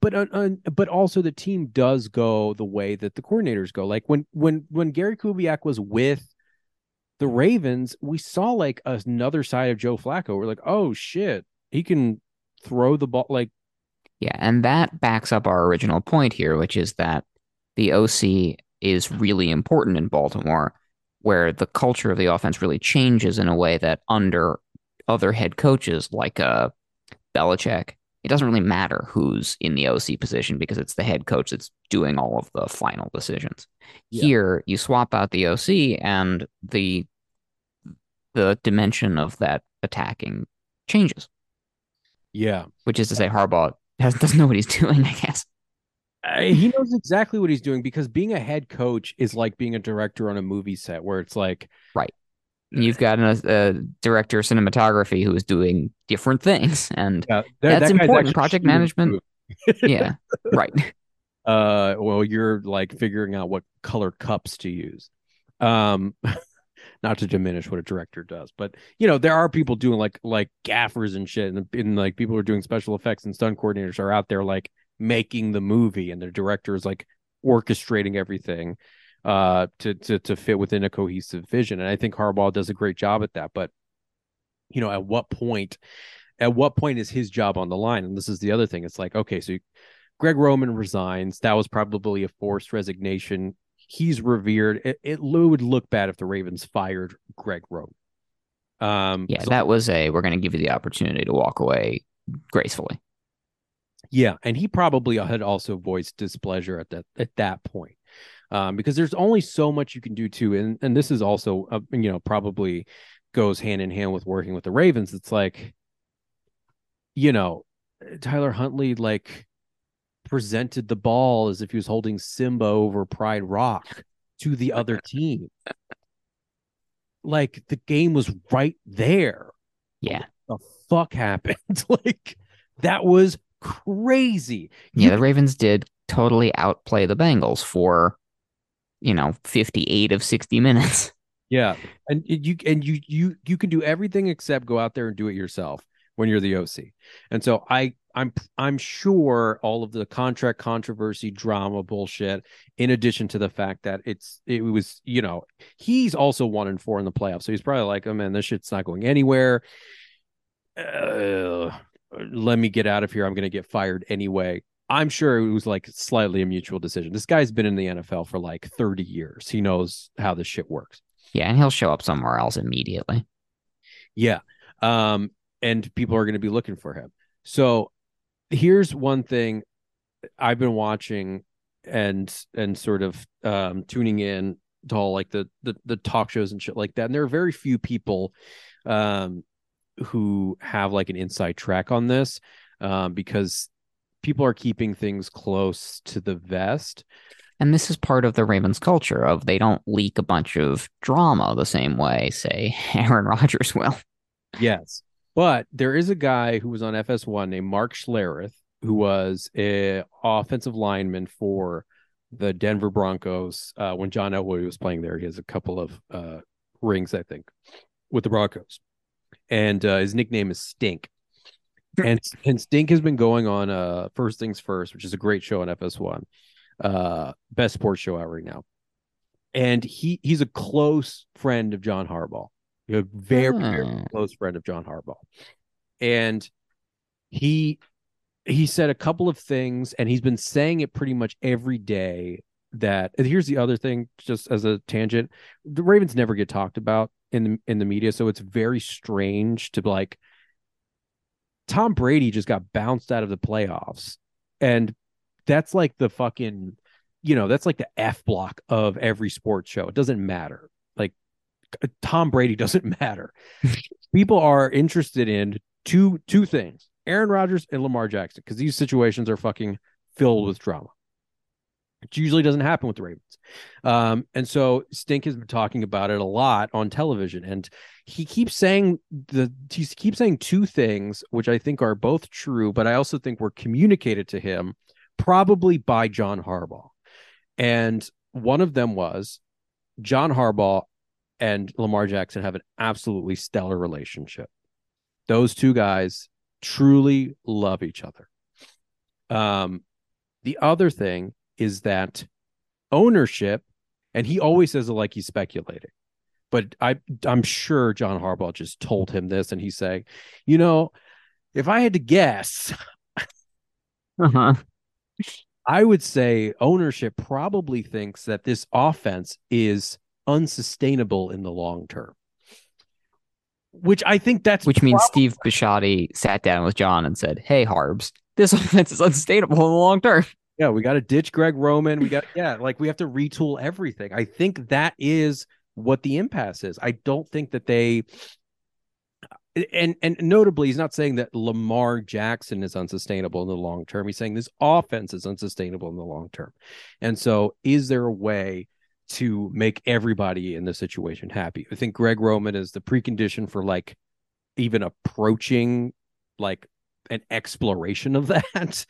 But also the team does go the way that the coordinators go. Like when Gary Kubiak was with the Ravens, we saw like another side of Joe Flacco. We're like, oh shit, he can throw the ball. Like, yeah, and that backs up our original point here, which is that the OC is really important in Baltimore, where the culture of the offense really changes in a way that under other head coaches like Belichick, it doesn't really matter who's in the OC position because it's the head coach that's doing all of the final decisions. Yeah. Here, you swap out the OC and the dimension of that attacking changes. Yeah. Which is to say Harbaugh doesn't know what he's doing, I guess. He knows exactly what he's doing because being a head coach is like being a director on a movie set where it's like... Right. You've got a director of cinematography who is doing different things, and that's important. Project management. Yeah, right. Well, you're like figuring out what color cups to use. Not to diminish what a director does, but you know, there are people doing like gaffers and shit, and like people who are doing special effects and stunt coordinators are out there like making the movie, and their director is like orchestrating everything to fit within a cohesive vision. And I think Harbaugh does a great job at that, but you know, at what point is his job on the line? And this is the other thing. It's like, okay, so Greg Roman resigns. That was probably a forced resignation. He's revered. It would look bad if the Ravens fired Greg Roman. That was we're going to give you the opportunity to walk away gracefully. Yeah, and he probably had also voiced displeasure at that point, because there's only so much you can do too. And this is also probably goes hand in hand with working with the Ravens. It's like, Tyler Huntley presented the ball as if he was holding Simba over Pride Rock to the other team. Like, the game was right there. Yeah, what the fuck happened? That was crazy. Yeah, the Ravens did totally outplay the Bengals for 58 of 60 minutes. Yeah, and you can do everything except go out there and do it yourself when you're the OC. And so I'm sure all of the contract controversy, drama, bullshit, in addition to the fact that it was he's also 1-4 in the playoffs, so he's probably like, oh man, this shit's not going anywhere. Let me get out of here. I'm going to get fired anyway. I'm sure it was slightly a mutual decision. This guy's been in the NFL for 30 years. He knows how this shit works. Yeah, and he'll show up somewhere else immediately. Yeah. And people are going to be looking for him. So here's one thing I've been watching and sort of tuning in to all the talk shows and shit like that. And there are very few people who have an inside track on this, because people are keeping things close to the vest. And this is part of the Ravens culture of they don't leak a bunch of drama the same way, say, Aaron Rodgers will. Yes. But there is a guy who was on FS1 named Mark Schlereth, who was an offensive lineman for the Denver Broncos when John Elway was playing there. He has a couple of rings, I think, with the Broncos. And his nickname is Stink. And Stink has been going on First Things First, which is a great show on FS1. Best sports show out right now. And he's a close friend of John Harbaugh. A very, very close friend of John Harbaugh. And he said a couple of things, and he's been saying it pretty much every day. And here's the other thing, just as a tangent, the Ravens never get talked about in the media, so it's very strange to Tom Brady just got bounced out of the playoffs, and that's the fucking that's the F block of every sports show. It doesn't matter. Tom Brady doesn't matter. People are interested in two things: Aaron Rodgers and Lamar Jackson, because these situations are fucking filled with drama. It usually doesn't happen with the Ravens. And so Stink has been talking about it a lot on television. And he keeps saying two things, which I think are both true, but I also think were communicated to him probably by John Harbaugh. And one of them was John Harbaugh and Lamar Jackson have an absolutely stellar relationship. Those two guys truly love each other. The other thing is that ownership, and he always says it like he's speculating, but I'm sure John Harbaugh just told him this, and he's saying, if I had to guess, I would say ownership probably thinks that this offense is unsustainable in the long term, which I think means Steve Bisciotti sat down with John and said, hey, Harbs, this offense is unsustainable in the long term. Yeah, we got to ditch Greg Roman. We have to retool everything. I think that is what the impasse is. I don't think that they, and notably, he's not saying that Lamar Jackson is unsustainable in the long term. He's saying this offense is unsustainable in the long term. And so, is there a way to make everybody in this situation happy? I think Greg Roman is the precondition for even approaching an exploration of that,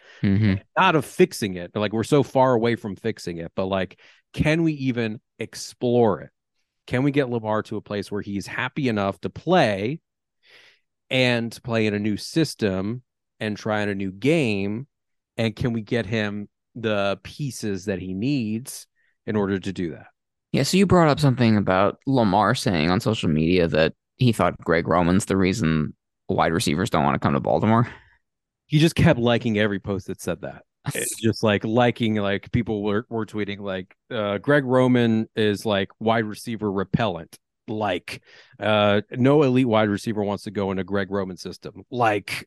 not of fixing it. We're so far away from fixing it, but can we even explore it? Can we get Lamar to a place where he's happy enough to play and play in a new system and try in a new game? And can we get him the pieces that he needs in order to do that? Yeah. So you brought up something about Lamar saying on social media that he thought Greg Roman's the reason wide receivers don't want to come to Baltimore. He just kept liking every post that said that. It's just like liking, like people were tweeting like Greg Roman is like wide receiver repellent. Like no elite wide receiver wants to go in a Greg Roman system. Like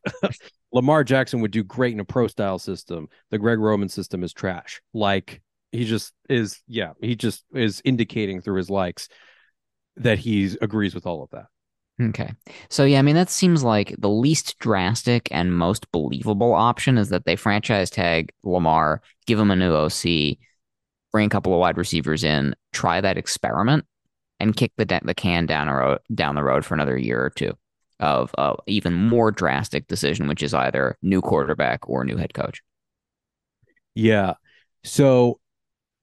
Lamar Jackson would do great in a pro style system. The Greg Roman system is trash. Like he just is. Yeah, he just is indicating through his likes that he agrees with all of that. Okay. So, yeah, I mean, that seems like the least drastic and most believable option is that they franchise tag Lamar, give him a new OC, bring a couple of wide receivers in, try that experiment, and kick the can down the road for another year or two of an even more drastic decision, which is either new quarterback or new head coach. Yeah. So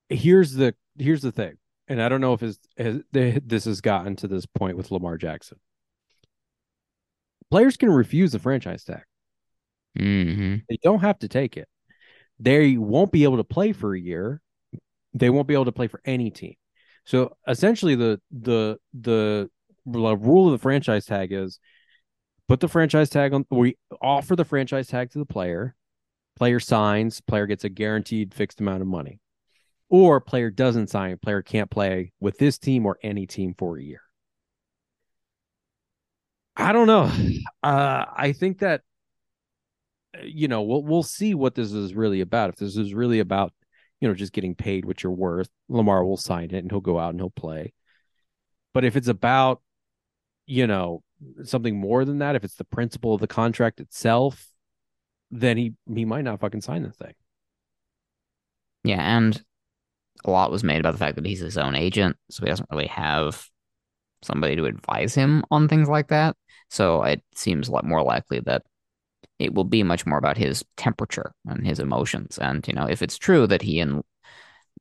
here's the thing, and I don't know if this has gotten to this point with Lamar Jackson. Players can refuse the franchise tag. Mm-hmm. They don't have to take it. They won't be able to play for a year. They won't be able to play for any team. So essentially, the rule of the franchise tag is put the franchise tag on. We offer the franchise tag to the player. Player signs. Player gets a guaranteed fixed amount of money. Or player doesn't sign. Player can't play with this team or any team for a year. I don't know. I think that, you know, we'll see what this is really about. If this is really about, you know, just getting paid what you're worth, Lamar will sign it and he'll go out and he'll play. But if it's about, you know, something more than that, if it's the principle of the contract itself, then he might not fucking sign the thing. Yeah, and a lot was made about the fact that he's his own agent, so he doesn't really have somebody to advise him on things like that. So it seems a lot more likely that it will be much more about his temperature and his emotions. And, you know, if it's true that he and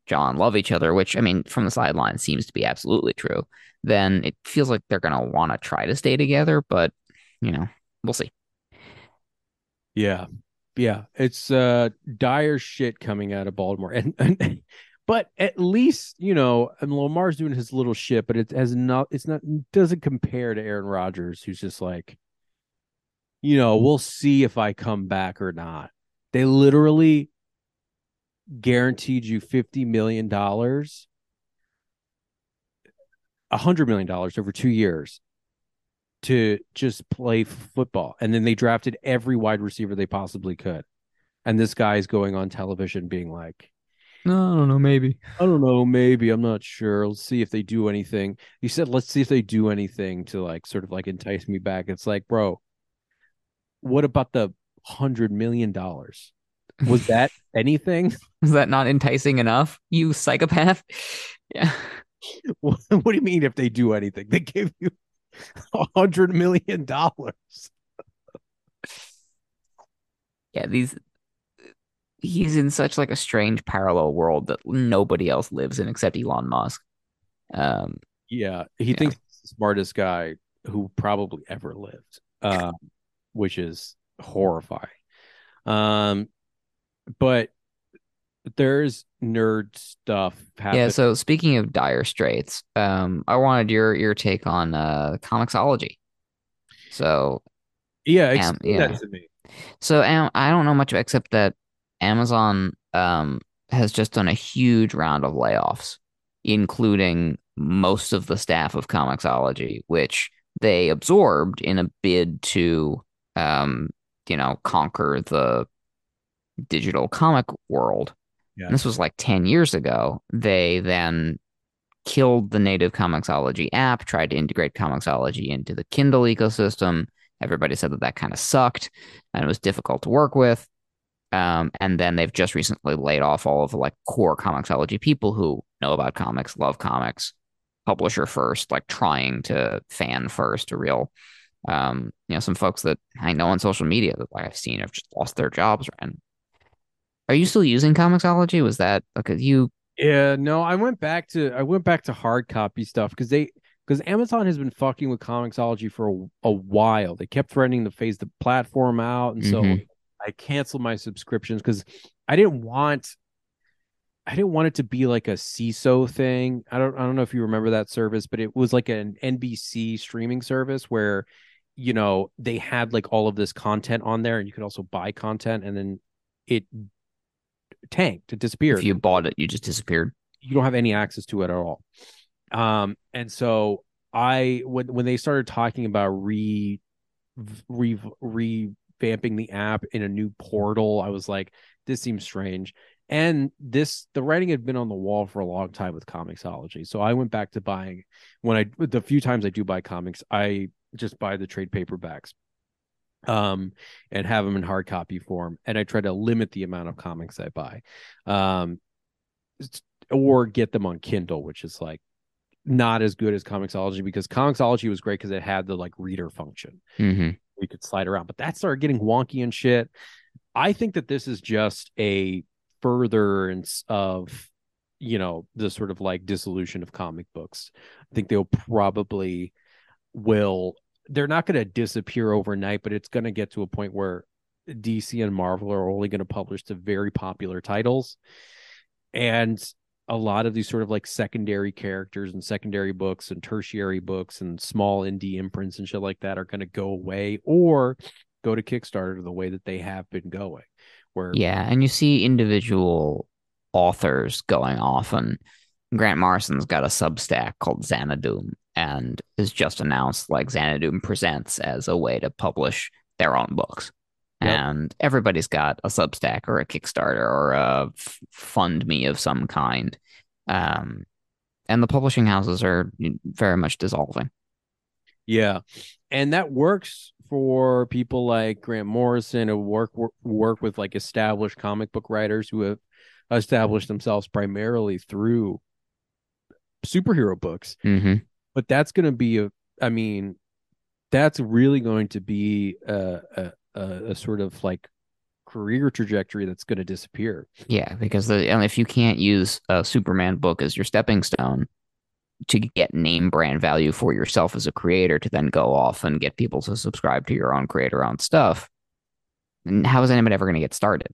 John love each other, which, I mean, from the sideline seems to be absolutely true, then it feels like they're going to want to try to stay together, but, you know, we'll see. Yeah. Yeah. It's dire shit coming out of Baltimore. And but at least, you know, and Lamar's doing his little shit, but it doesn't compare to Aaron Rodgers, who's just like, you know, we'll see if I come back or not. They literally guaranteed you $50 million, $100 million over 2 years to just play football. And then they drafted every wide receiver they possibly could. And this guy is going on television being like, no, I don't know, maybe. I don't know, maybe. I'm not sure. Let's see if they do anything. He said, let's see if they do anything to like sort of like entice me back. It's like, bro, what about the $100 million? Was that anything? Was that not enticing enough? You psychopath. Yeah. What do you mean if they do anything? They give you $100 million. Yeah. He's in such like a strange parallel world that nobody else lives in except Elon Musk. Yeah. He thinks he's the smartest guy who probably ever lived. Which is horrifying. But there's nerd stuff happening. Yeah, so speaking of dire straits, I wanted your take on comiXology. So yeah, explain that to me. So I don't know much except that Amazon has just done a huge round of layoffs, including most of the staff of comiXology, which they absorbed in a bid to you know, conquer the digital comic world. Yeah. This was like 10 years ago. They then killed the native comiXology app, tried to integrate comiXology into the Kindle ecosystem. Everybody said that kind of sucked and it was difficult to work with. And then they've just recently laid off all of the like core comiXology people who know about comics, love comics, publisher first, like trying to fan first, a real... you know, some folks that I know on social media that like I've seen have just lost their jobs. And are you still using comiXology? Was that because you? Yeah, no, I went back to hard copy stuff because Amazon has been fucking with comiXology for a while. They kept threatening to phase the platform out, and so I canceled my subscriptions because I didn't want. I didn't want it to be like a CISO thing. I don't know if you remember that service, but it was like an NBC streaming service where, you know, they had like all of this content on there and you could also buy content, and then it tanked. It disappeared. If you bought it, you just disappeared. You don't have any access to it at all. And so when they started talking about revamping the app in a new portal, I was like, this seems strange. And the writing had been on the wall for a long time with Comixology. So I went back to buying the few times I do buy comics, I just buy the trade paperbacks and have them in hard copy form. And I try to limit the amount of comics I buy or get them on Kindle, which is like not as good as Comixology, because Comixology was great because it had the like reader function. Mm-hmm. We could slide around, but that started getting wonky and shit. I think that this is just a furtherance of, you know, the sort of like dissolution of comic books. I think they'll probably they're not going to disappear overnight, but it's going to get to a point where DC and Marvel are only going to publish the very popular titles. And a lot of these sort of like secondary characters and secondary books and tertiary books and small indie imprints and shit like that are going to go away or go to Kickstarter the way that they have been going. Yeah, and you see individual authors going off, and Grant Morrison's got a Substack called Xanadum and has just announced like Xanadum Presents as a way to publish their own books. Yep. And everybody's got a Substack or a Kickstarter or a fund me of some kind. And the publishing houses are very much dissolving. Yeah, and that works for people like Grant Morrison, who work with like established comic book writers who have established themselves primarily through superhero books. Mm-hmm. But that's going to be that's really going to be a sort of like career trajectory that's going to disappear. Yeah, because if you can't use a Superman book as your stepping stone to get name brand value for yourself as a creator to then go off and get people to subscribe to your own creator-owned stuff, and how is anybody ever going to get started?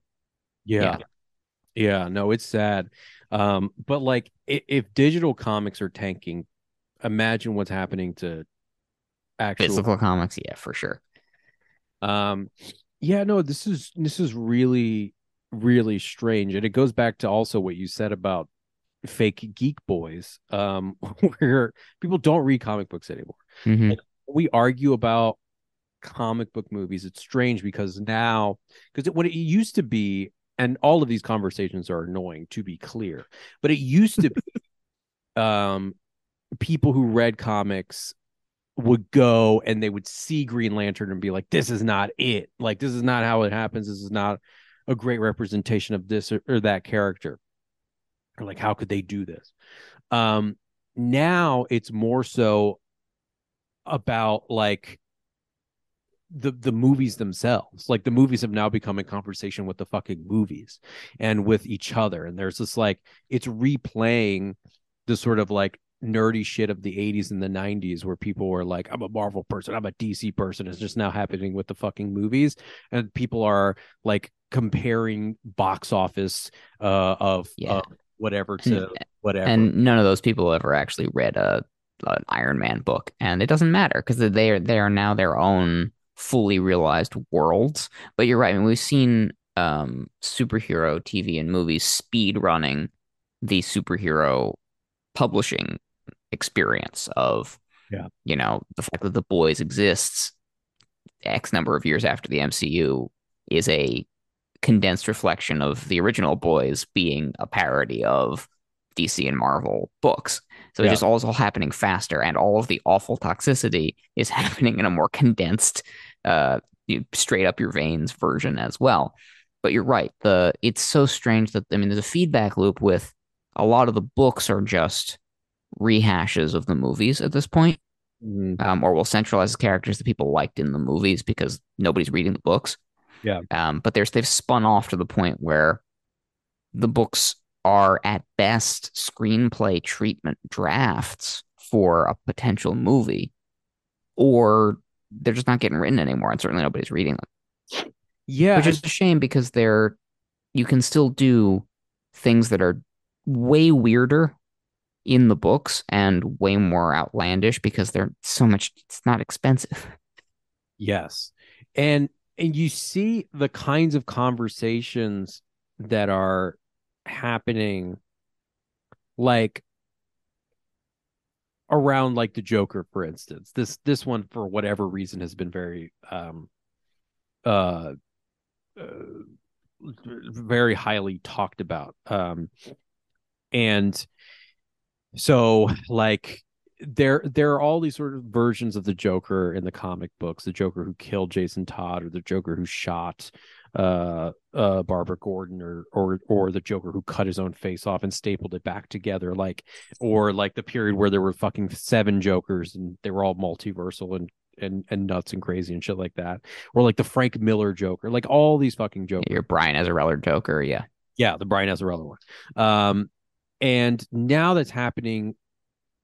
Yeah. No, it's sad. But like if digital comics are tanking, imagine what's happening to actual physical comics. Yeah, for sure. Yeah, no, this is really, really strange. And it goes back to also what you said about fake geek boys, where people don't read comic books anymore. Mm-hmm. And we argue about comic book movies. It's strange because what it used to be, and all of these conversations are annoying to be clear, but it used to be people who read comics would go and they would see Green Lantern and be like, this is not it. Like, this is not how it happens. This is not a great representation of this or that character. Or like, how could they do this? Now it's more so about like the movies themselves. Like the movies have now become a conversation with the fucking movies and with each other. And there's this like, it's replaying the sort of like nerdy shit of the 80s and the 90s where people were like, I'm a Marvel person, I'm a DC person. It's just now happening with the fucking movies. And people are like comparing box office whatever to whatever. And none of those people ever actually read an Iron Man book. And it doesn't matter because they are now their own fully realized worlds. But you're right. I mean, we've seen superhero TV and movies speed running the superhero publishing experience of, you know, the fact that The Boys exists X number of years after the MCU is a condensed reflection of the original Boys being a parody of DC and Marvel books. So it's just all happening faster, and all of the awful toxicity is happening in a more condensed, straight up your veins version as well. But you're right. It's so strange that, I mean, there's a feedback loop with a lot of the books are just rehashes of the movies at this point, or we'll centralize the characters that people liked in the movies because nobody's reading the books. Yeah. But they've spun off to the point where the books are at best screenplay treatment drafts for a potential movie, or they're just not getting written anymore, and certainly nobody's reading them. Yeah, which is a shame because you can still do things that are way weirder in the books and way more outlandish because they're so much, it's not expensive. Yes. And you see the kinds of conversations that are happening, like around like the Joker, for instance. This one, for whatever reason, has been very highly talked about. And so like there are all these sort of versions of the Joker in the comic books, the Joker who killed Jason Todd, or the Joker who shot Barbara Gordon, or the Joker who cut his own face off and stapled it back together, like, or like the period where there were fucking 7 Jokers and they were all multiversal and nuts and crazy and shit like that, or like the Frank Miller Joker, like all these fucking Jokers. Your Brian Azzarello Joker, yeah, the Brian Azzarello one. And now that's happening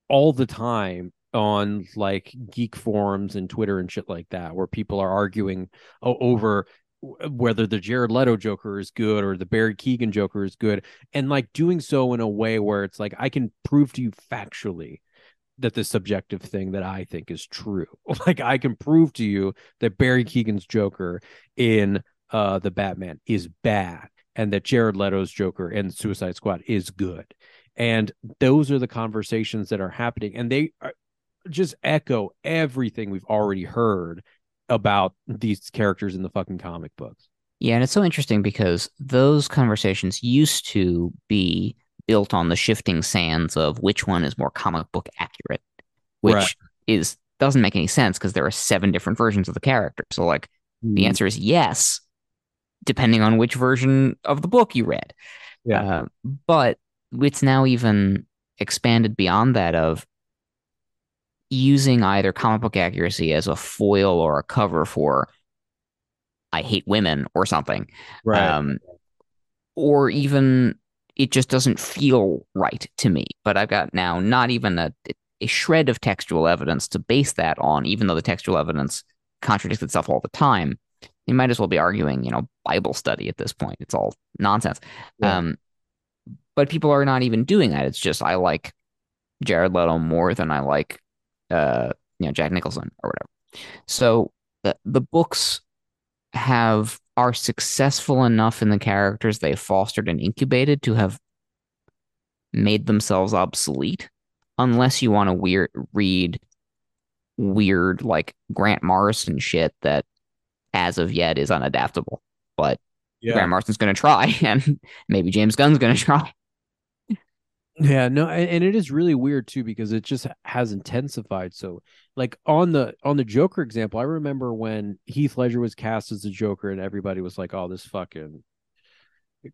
all the time on like geek forums and Twitter and shit like that, where people are arguing over whether the Jared Leto Joker is good or the Barry Keoghan Joker is good, and like doing so in a way where it's like, I can prove to you factually that the subjective thing that I think is true. Like, I can prove to you that Barry Keoghan's Joker in the Batman is bad, and that Jared Leto's Joker in Suicide Squad is good. And those are the conversations that are happening, and they just echo everything we've already heard about these characters in the fucking comic books. Yeah, and it's so interesting because those conversations used to be built on the shifting sands of which one is more comic book accurate, which right. doesn't make any sense because there are 7 different versions of the character. So like the answer is yes, depending on which version of the book you read. Yeah, but it's now even expanded beyond that of using either comic book accuracy as a foil or a cover for I hate women or something, right? Or even it just doesn't feel right to me. But I've got now not even a shred of textual evidence to base that on, even though the textual evidence contradicts itself all the time. You might as well be arguing, Bible study at this point. It's all nonsense. Yeah. But people are not even doing that. It's just I like Jared Leto more than I like Jack Nicholson or whatever. So the books are successful enough in the characters they fostered and incubated to have made themselves obsolete, unless you want to read weird like Grant Morrison shit that as of yet is unadaptable. But yeah, Grant Morrison's going to try, and maybe James Gunn's going to try. Yeah, no, and it is really weird too, because it just has intensified. So like on the Joker example, I remember when Heath Ledger was cast as the Joker and everybody was like, oh, this fucking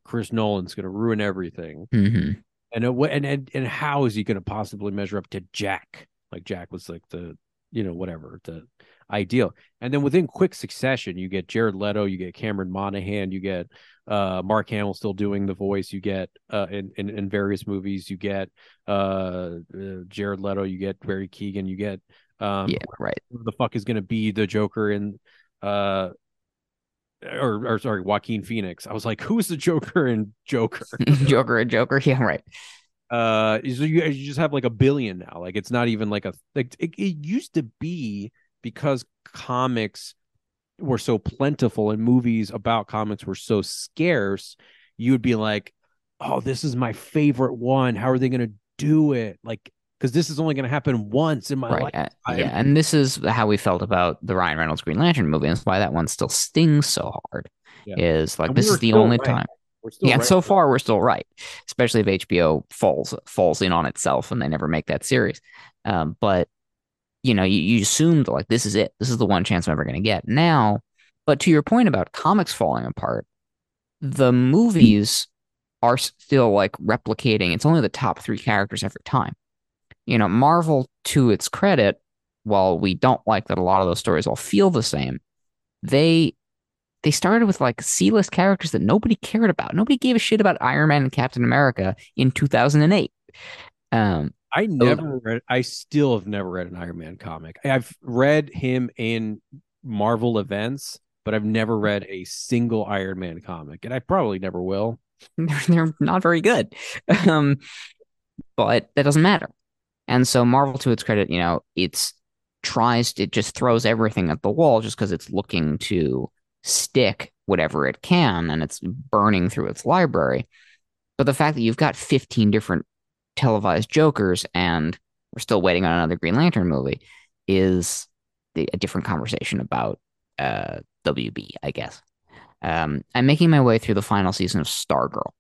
Chris Nolan's going to ruin everything. Mm-hmm. And how is he going to possibly measure up to Jack? Like Jack was like the, whatever, the ideal. And then within quick succession, you get Jared Leto, you get Cameron Monaghan, you get Mark Hamill still doing the voice, you get in various movies, you get Jared Leto, you get Barry Keoghan, you get who the fuck is going to be the Joker in sorry, Joaquin Phoenix. I was like, who's the Joker in Joker? Joker and Joker, yeah, right. So you just have like a billion now. Like, it's not even like it used to be, because comics were so plentiful and movies about comics were so scarce, you would be like, oh, this is my favorite one, how are they going to do it? Like, because this is only going to happen once in my life. Yeah, and this is how we felt about the Ryan Reynolds Green Lantern movie. That's why that one still stings so hard. Yeah. Is like, this is the only time. Yeah, right. So far we're still right, especially if HBO falls in on itself and they never make that series. But you assumed like, this is it. This is the one chance I'm ever going to get now. But to your point about comics falling apart, the movies are still like replicating. It's only the top 3 characters every time. Marvel, to its credit, while we don't like that a lot of those stories all feel the same, they started with like C-list characters that nobody cared about. Nobody gave a shit about Iron Man and Captain America in 2008. I still have never read an Iron Man comic. I've read him in Marvel events, but I've never read a single Iron Man comic, and I probably never will. They're not very good. But that doesn't matter. And so Marvel, to its credit, you know, it just throws everything at the wall just because it's looking to stick whatever it can, and it's burning through its library. But the fact that you've got 15 different televised Jokers, and we're still waiting on another Green Lantern movie, is a different conversation about WB, I guess. I'm making my way through the final season of Stargirl.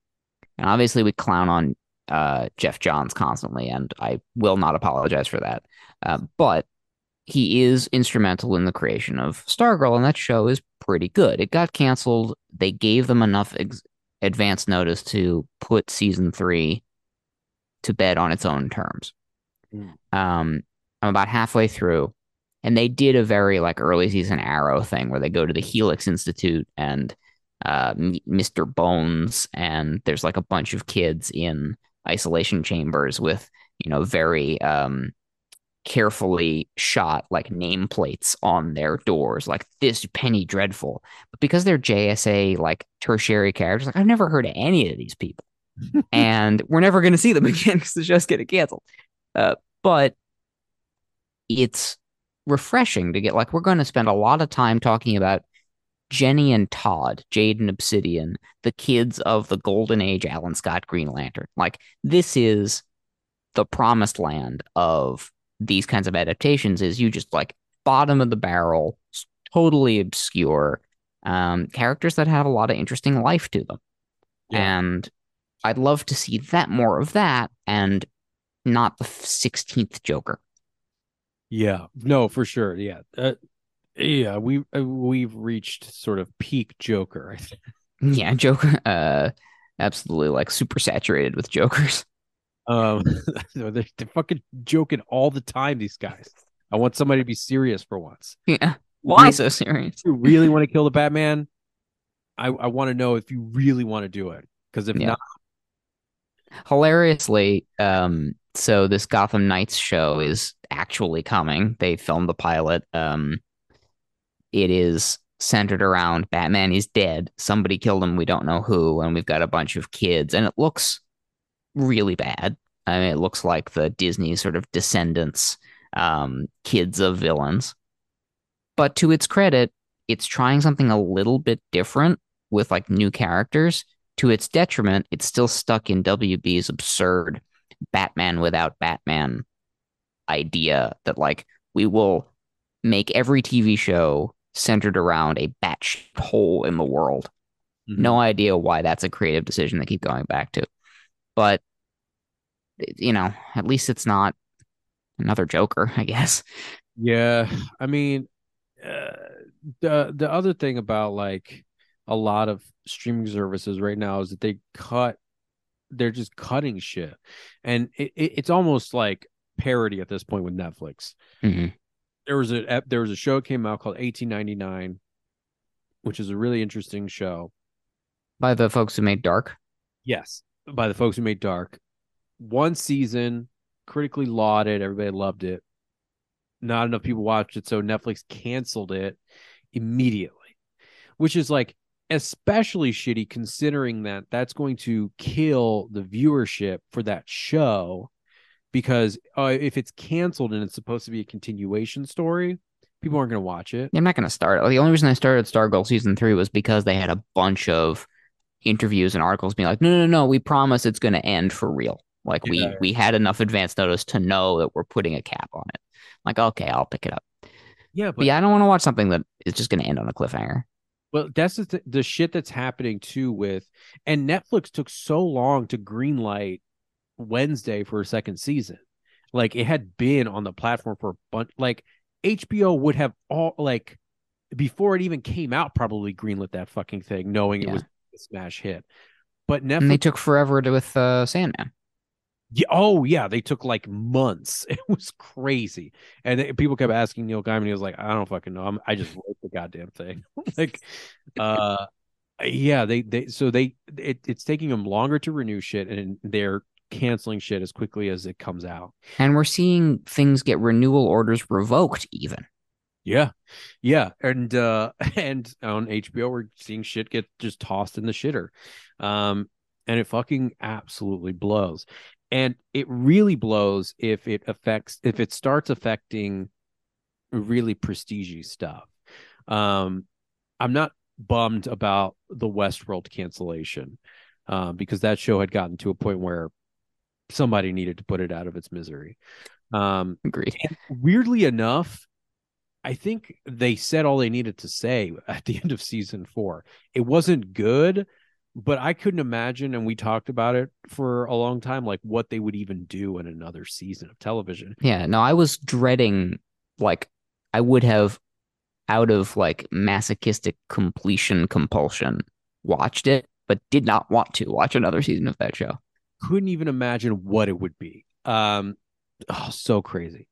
And obviously we clown on Jeff Johns constantly, and I will not apologize for that. But he is instrumental in the creation of Stargirl, and that show is pretty good. It got canceled. They gave them enough advance notice to put season 3 to bed on its own terms. Yeah. I'm about halfway through, and they did a very like early season Arrow thing where they go to the Helix Institute and meet Mr. Bones, and there's like a bunch of kids in isolation chambers with, you know, very carefully shot like nameplates on their doors, like this Penny Dreadful. But because they're JSA like tertiary characters, like I've never heard of any of these people, and we're never going to see them again because the show's getting canceled. But it's refreshing to get like, we're going to spend a lot of time talking about Jenny and Todd, Jade and Obsidian, the kids of the Golden Age Alan Scott Green Lantern. Like, this is the promised land of these kinds of adaptations, is you just like bottom of the barrel, totally obscure characters that have a lot of interesting life to them. Yeah. And I'd love to see that, more of that, and not the 16th Joker. Yeah, no, for sure. Yeah. Yeah, we've reached sort of peak Joker, I think. Yeah, Joker, absolutely, like super saturated with Jokers. They're fucking joking all the time, these guys. I want somebody to be serious for once. Yeah, why so serious? You really want to kill the Batman? I want to know if you really want to do it, because if not, hilariously, so this Gotham Knights show is actually coming. They filmed the pilot. It is centered around Batman is dead. Somebody killed him. We don't know who, and we've got a bunch of kids, and it looks really bad. I mean, it looks like the Disney sort of Descendants, kids of villains. But to its credit, it's trying something a little bit different with like new characters. To its detriment, it's still stuck in WB's absurd Batman without Batman idea that like, we will make every TV show centered around a bat hole in the world. Mm-hmm. No idea why that's a creative decision they keep going back to. But, you know, at least it's not another Joker, I guess. Yeah, I mean, the other thing about like a lot of streaming services right now is that they're just cutting shit. And it's almost like parody at this point with Netflix. Mm-hmm. There was a show that came out called 1899, which is a really interesting show. By the folks who made Dark? Yes, by the folks who made Dark. One season, critically lauded, everybody loved it. Not enough people watched it, so Netflix canceled it immediately. Which is like especially shitty, considering that that's going to kill the viewership for that show, because if it's canceled and it's supposed to be a continuation story, people aren't going to watch it. I'm not going to start it. The only reason I started Stargirl season 3 was because they had a bunch of interviews and articles being like, no, we promise it's going to end for real. Like, we had enough advance notice to know that we're putting a cap on it. Like, okay, I'll pick it up. Yeah, but yeah, I don't want to watch something that is just going to end on a cliffhanger. Well, that's the shit that's happening too with, and Netflix took so long to greenlight Wednesday for a second season. Like, it had been on the platform for a bunch. Like, HBO would have all, like, before it even came out, probably greenlit that fucking thing, knowing it was a smash hit. But Netflix, and they took forever with Sandman. Yeah, oh yeah, they took like months. It was crazy, and people kept asking Neil Gaiman. He was like, "I don't fucking know. I just wrote the goddamn thing." Like, yeah, it's taking them longer to renew shit, and they're canceling shit as quickly as it comes out. And we're seeing things get renewal orders revoked, even. Yeah, and on HBO, we're seeing shit get just tossed in the shitter. And it fucking absolutely blows. And it really blows if it affects, if it starts affecting really prestigious stuff. I'm not bummed about the Westworld cancellation because that show had gotten to a point where somebody needed to put it out of its misery. Agreed. Weirdly enough, I think they said all they needed to say at the end of season 4. It wasn't good, but I couldn't imagine, and we talked about it for a long time, like what they would even do in another season of television. Yeah, no, I was dreading, like, I would have, out of like masochistic completion compulsion, watched it, but did not want to watch another season of that show. Couldn't even imagine what it would be. So crazy.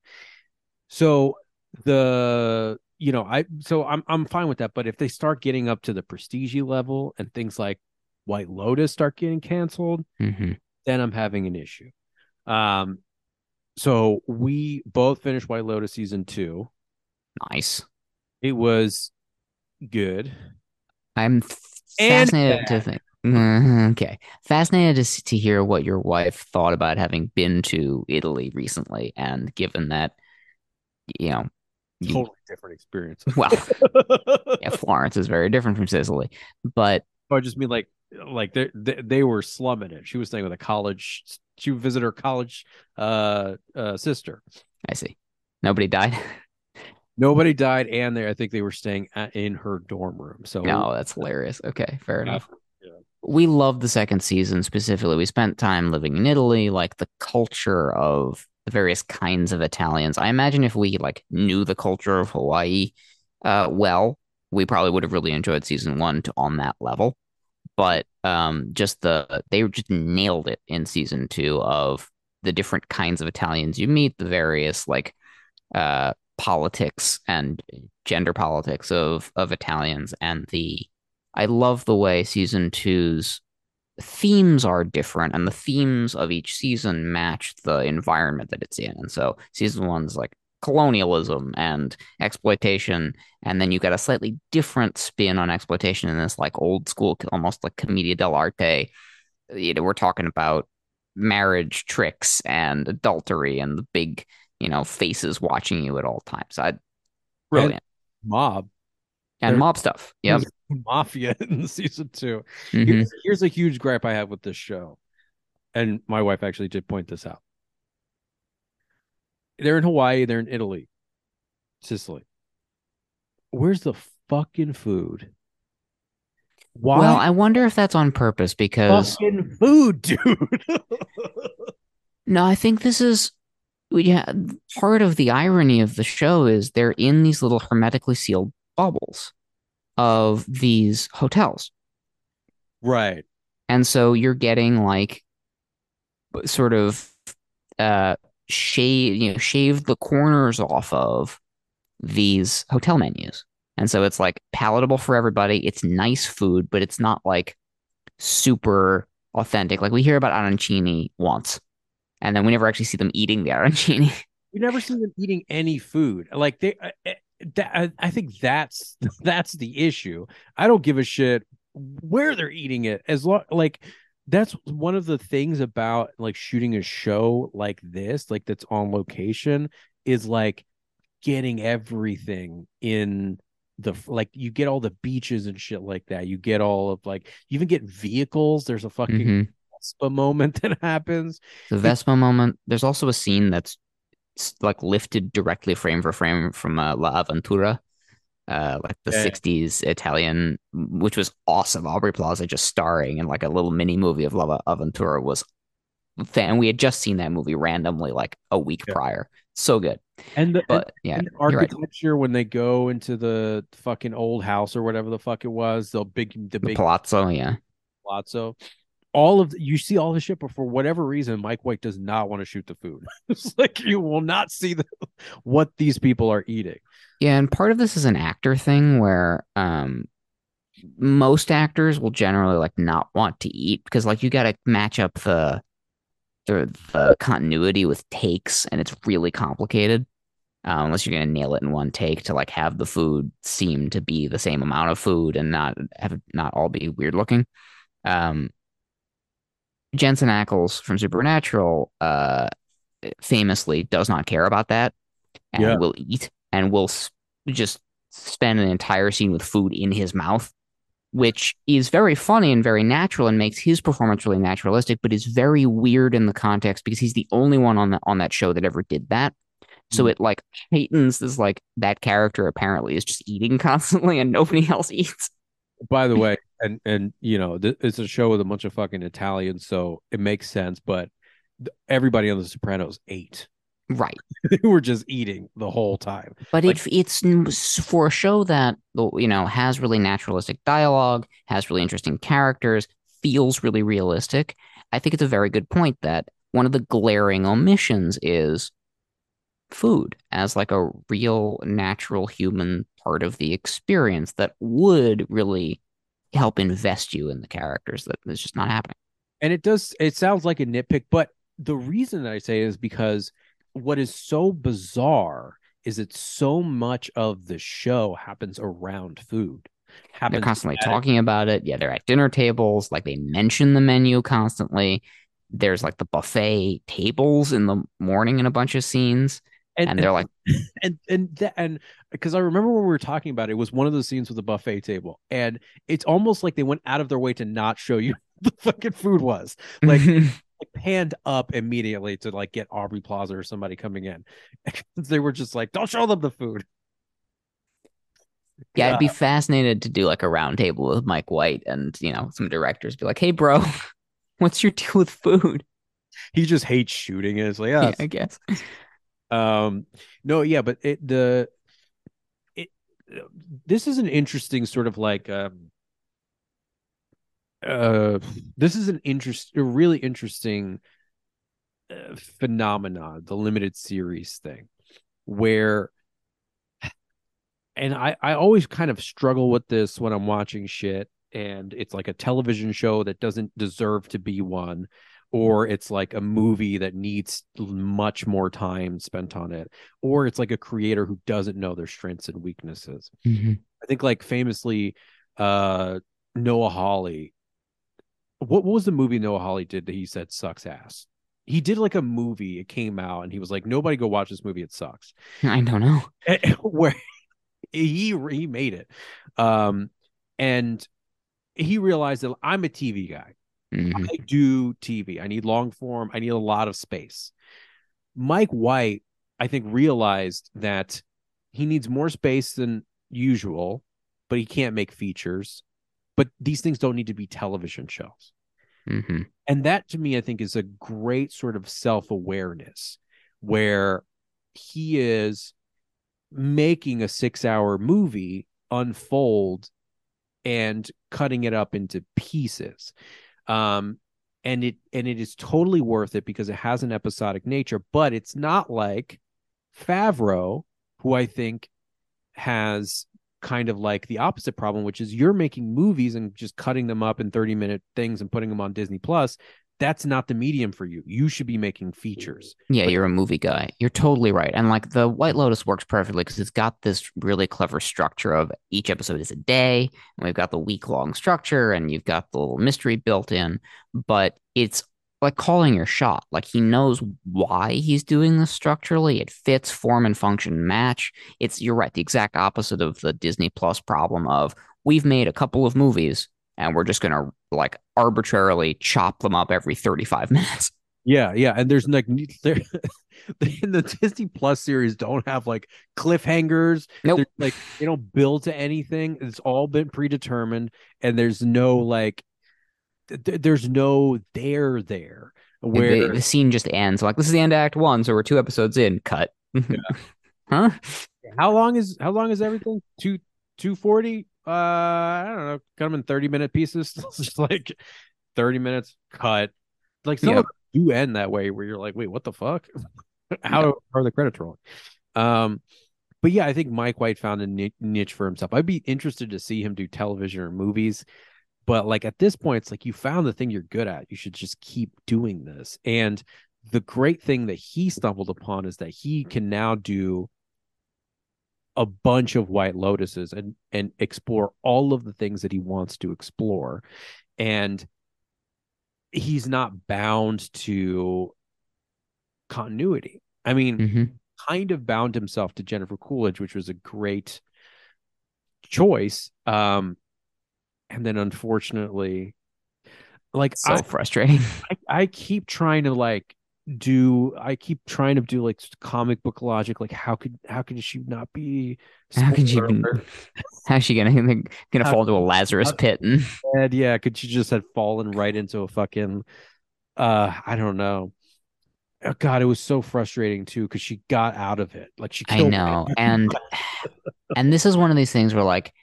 So the, you know, I'm fine with that, but if they start getting up to the prestige level and things like White Lotus start getting canceled, then I'm having an issue. So we both finished White Lotus season 2. Nice. It was good. I'm fascinated to think. Okay. Fascinated to hear what your wife thought about having been to Italy recently, and given that, you know, totally different experience. Well, yeah, Florence is very different from Sicily, but I just mean like they were slumming it. She was staying with a college. She would visit her college sister. I see. Nobody died. Nobody died, and I think they were staying in her dorm room. So no, that's hilarious. Okay, fair enough. Yeah. We loved the second season specifically. We spent time living in Italy, like the culture of the various kinds of Italians. I imagine if we like knew the culture of Hawaii well, we probably would have really enjoyed season 1 on that level. But just they just nailed it in season 2 of the different kinds of Italians you meet, the various like politics and gender politics of Italians, and I love the way season 2's themes are different, and the themes of each season match the environment that it's in. And so season 1's like colonialism and exploitation, and then you got a slightly different spin on exploitation in this like old school, almost like commedia dell'arte. You know, we're talking about marriage tricks and adultery and the big, you know, faces watching you at all times. Brilliant. Mob stuff. Yeah. Mafia in season 2. Here's a huge gripe I have with this show. And my wife actually did point this out. They're in Hawaii. They're in Italy. Sicily. Where's the fucking food? Why? Well, I wonder if that's on purpose because... Fucking food, dude. No, I think this is... Yeah, part of the irony of the show is they're in these little hermetically sealed bubbles of these hotels. Right. And so you're getting like sort of shave the corners off of these hotel menus. And so it's like palatable for everybody. It's nice food, but it's not like super authentic. Like we hear about arancini once, and then we never actually see them eating the arancini. We never see them eating any food. Like I think that's the issue. I don't give a shit where they're eating it, as long like that's one of the things about like shooting a show like this, like that's on location, is like getting everything in the like you get all the beaches and shit like that. You get all of like you even get vehicles. There's a fucking Vespa moment that happens. The Vespa moment. There's also a scene that's like lifted directly frame for frame from La Aventura, like the 60s Italian, which was awesome. Aubrey Plaza just starring in like a little mini movie of La Aventura was fan. And we had just seen that movie randomly like a week prior. So good. And the architecture when they go into the fucking old house or whatever the fuck it was, the big palazzo, palazzo. All of you see all the shit, but for whatever reason, Mike White does not want to shoot the food. It's like you will not see what these people are eating. Yeah, and part of this is an actor thing where most actors will generally like not want to eat because like you got to match up the continuity with takes, and it's really complicated unless you're going to nail it in one take to like have the food seem to be the same amount of food and not have it not all be weird looking. Jensen Ackles from Supernatural famously does not care about that and will eat and will just spend an entire scene with food in his mouth, which is very funny and very natural and makes his performance really naturalistic, but is very weird in the context because he's the only one on that show that ever did that. So it like heightens this, like, that character apparently is just eating constantly and nobody else eats. By the way, and you know, it's a show with a bunch of fucking Italians, so it makes sense, but everybody on The Sopranos ate. Right. They were just eating the whole time. But like, it's for a show that, you know, has really naturalistic dialogue, has really interesting characters, feels really realistic. I think it's a very good point that one of the glaring omissions is food as like a real natural human part of the experience that would really help invest you in the characters. That is just not happening. And it does. It sounds like a nitpick, but the reason that I say is because what is so bizarre is that so much of the show happens around food. They're constantly talking about it. Yeah, they're at dinner tables. Like, they mention the menu constantly. There's like the buffet tables in the morning in a bunch of scenes. And they're like, and because I remember when we were talking about it, it was one of those scenes with the buffet table, and it's almost like they went out of their way to not show you what the fucking food was. Like, panned up immediately to like get Aubrey Plaza or somebody coming in. They were just like, don't show them the food. Yeah, I'd be fascinated to do like a round table with Mike White and, you know, some directors be like, hey, bro, what's your deal with food? He just hates shooting it. It's like, yeah, I guess. But this is an interesting sort of like this is a really interesting phenomenon, the limited series thing, where, and I always kind of struggle with this when I'm watching shit, and it's like a television show that doesn't deserve to be one, or it's like a movie that needs much more time spent on it, or it's like a creator who doesn't know their strengths and weaknesses. Mm-hmm. I think like famously Noah Hawley, what was the movie Noah Hawley did that he said sucks ass? He did like a movie, it came out, and he was like, nobody go watch this movie, it sucks. I don't know. Where he made it. And he realized that I'm a TV guy. Mm-hmm. I do TV. I need long form. I need a lot of space. Mike White, I think, realized that he needs more space than usual, but he can't make features. But these things don't need to be television shows. Mm-hmm. And that, to me, I think, is a great sort of self-awareness, where he is making a 6-hour movie unfold and cutting it up into pieces. And it is totally worth it because it has an episodic nature, but it's not like Favreau, who I think has kind of like the opposite problem, which is you're making movies and just cutting them up in 30-minute things and putting them on Disney Plus. That's not the medium for you. You should be making features. Yeah, you're a movie guy. You're totally right. And like the White Lotus works perfectly because it's got this really clever structure of each episode is a day, and we've got the week-long structure, and you've got the little mystery built in. But it's like calling your shot. Like, he knows why he's doing this structurally. It fits, form and function match. It's, you're right, the exact opposite of the Disney Plus problem of we've made a couple of movies and we're just going to like arbitrarily chop them up every 35 minutes. Yeah. And there's like the Disney Plus series don't have like cliffhangers. Nope. Like, they don't build to anything. It's all been predetermined, and there's no like there where the scene just ends. Like, this is the end of Act 1, so we're 2 episodes in. Cut. Yeah. Huh? How long is everything? 240. I don't know, cut them in 30-minute pieces. It's just like 30 minutes cut. Like, some of them do end that way where you're like, wait, what the fuck? How are the credits rolling? But yeah, I think Mike White found a niche for himself. I'd be interested to see him do television or movies, but like at this point, it's like, you found the thing you're good at. You should just keep doing this. And the great thing that he stumbled upon is that he can now do a bunch of White Lotuses and explore all of the things that he wants to explore. And he's not bound to continuity. I mean, kind of bound himself to Jennifer Coolidge, which was a great choice. And then unfortunately, like, so frustrating. I keep trying to like do, I keep trying to do like comic book logic. Like how could she not be? How's she gonna fall into a Lazarus pit? And yeah. Could she just have fallen right into a fucking, I don't know. Oh, God, it was so frustrating too, because she got out of it. Like she killed, I know. Me. And this is one of these things where like,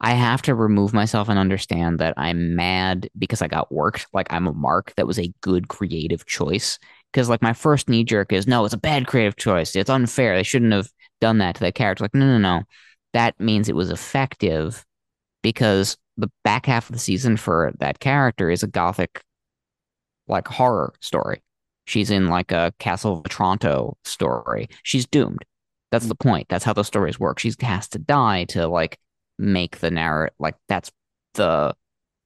I have to remove myself and understand that I'm mad because I got worked. Like I'm a mark that was a good creative choice. Because like my first knee jerk is, no, it's a bad creative choice. It's unfair. They shouldn't have done that to that character. Like, no. That means it was effective, because the back half of the season for that character is a gothic, like horror story. She's in like a Castle of Otranto story. She's doomed. That's the point. That's how those stories work. She has to die to like make the narrative. Like that's the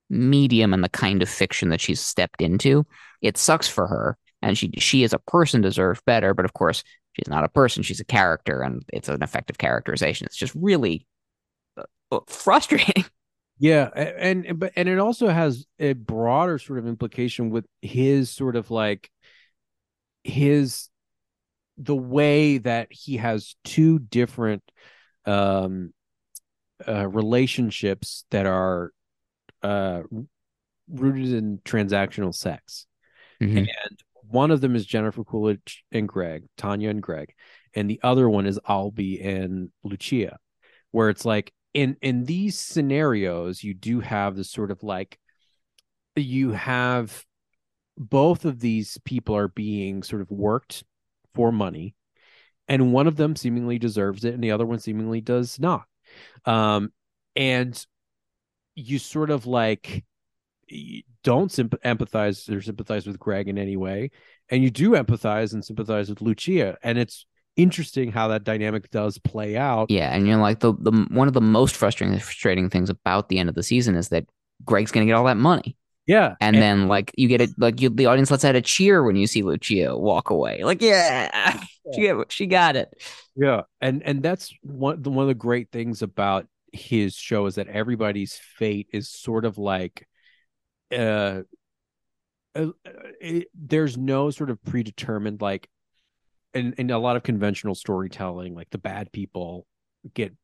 medium and the kind of fiction that she's stepped into. It sucks for her. And she as a person deserves better. But of course, she's not a person. She's a character, and it's an effective characterization. It's just really frustrating. Yeah. And it also has a broader sort of implication with his sort of like, the way that he has two different relationships that are rooted in transactional sex. And one of them is Jennifer Coolidge and Greg, Tanya and Greg, and the other one is Albie and Lucia, where it's like in these scenarios you do have this sort of like, you have both of these people are being sort of worked for money, and one of them seemingly deserves it and the other one seemingly does not. And you sort of like don't empathize or sympathize with Greg in any way, and you do empathize and sympathize with Lucia, and it's interesting how that dynamic does play out. Yeah, and you're like, the one of the most frustrating things about the end of the season is that Greg's going to get all that money. Yeah. And then like you get it, like the audience lets out a cheer when you see Lucia walk away. Like, yeah, she got it. Yeah. And that's one of the great things about his show, is that everybody's fate is sort of like, there's no sort of predetermined, like in a lot of conventional storytelling, like the bad people get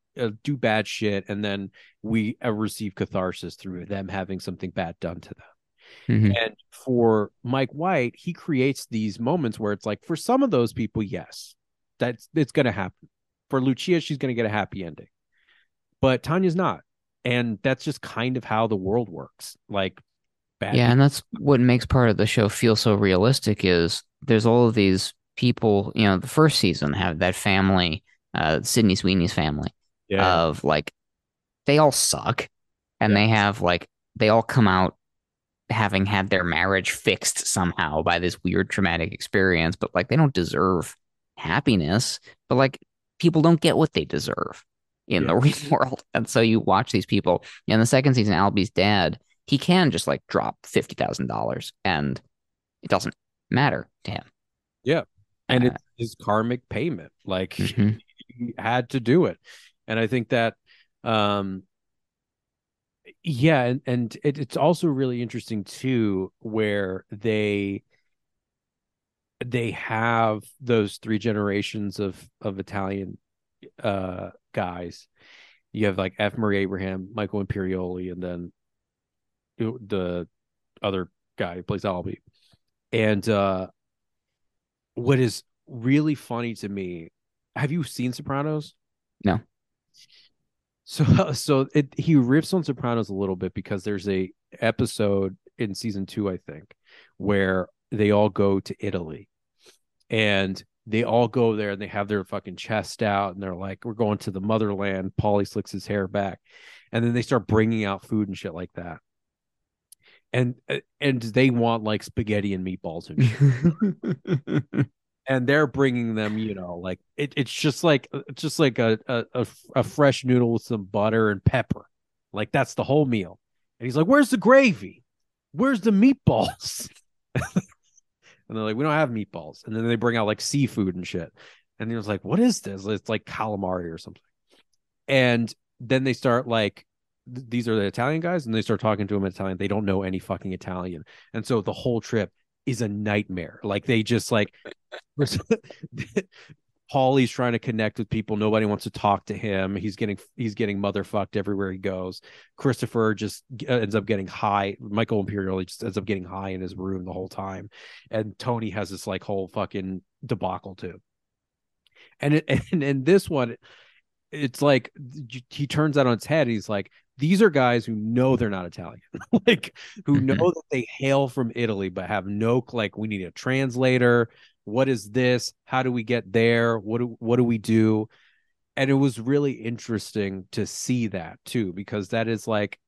do bad shit, and then we receive catharsis through them having something bad done to them. And for Mike White, he creates these moments where it's like, for some of those people, yes, that's, it's going to happen. For Lucia, she's going to get a happy ending, but Tanya's not. And that's just kind of how the world works. Like, bad. Yeah. And that's what makes part of the show feel so realistic, is there's all of these people, you know, the first season have that family, Sydney Sweeney's family, of like, they all suck, and they have like, they all come out having had their marriage fixed somehow by this weird traumatic experience, but like they don't deserve happiness, but like people don't get what they deserve in the real world. And so you watch these people. In the second season, Albie's dad, he can just like drop $50,000 and it doesn't matter to him. Yeah. And it's his karmic payment. Like he had to do it. And I think that, and it's also really interesting too, where they have those three generations of Italian guys. You have like F. Murray Abraham, Michael Imperioli, and then the other guy who plays Albie. And what is really funny to me, have you seen Sopranos? No. So he rips on Sopranos a little bit, because there's a episode in season 2, I think, where they all go to Italy, and they all go there and they have their fucking chest out and they're like, we're going to the motherland. Paulie slicks his hair back, and then they start bringing out food and shit like that. And they want like spaghetti and meatballs and shit. And they're bringing them, you know, like it's just like a fresh noodle with some butter and pepper. Like that's the whole meal. And he's like, where's the gravy? Where's the meatballs? And they're like, we don't have meatballs. And then they bring out like seafood and shit. And he was like, what is this? It's like calamari or something. And then they start like, these are the Italian guys. And they start talking to him in Italian. They don't know any fucking Italian. And so the whole trip is a nightmare. Like they just like, Paulie's trying to connect with people. Nobody wants to talk to him. He's getting motherfucked everywhere he goes. Christopher just ends up getting high. Michael Imperioli just ends up getting high in his room the whole time. And Tony has this like whole fucking debacle too. And this one, it's like he turns that on its head. He's like, these are guys who know they're not Italian, like who know that they hail from Italy, but have no, like, we need a translator. What is this? How do we get there? What do we do? And it was really interesting to see that too, because that is like,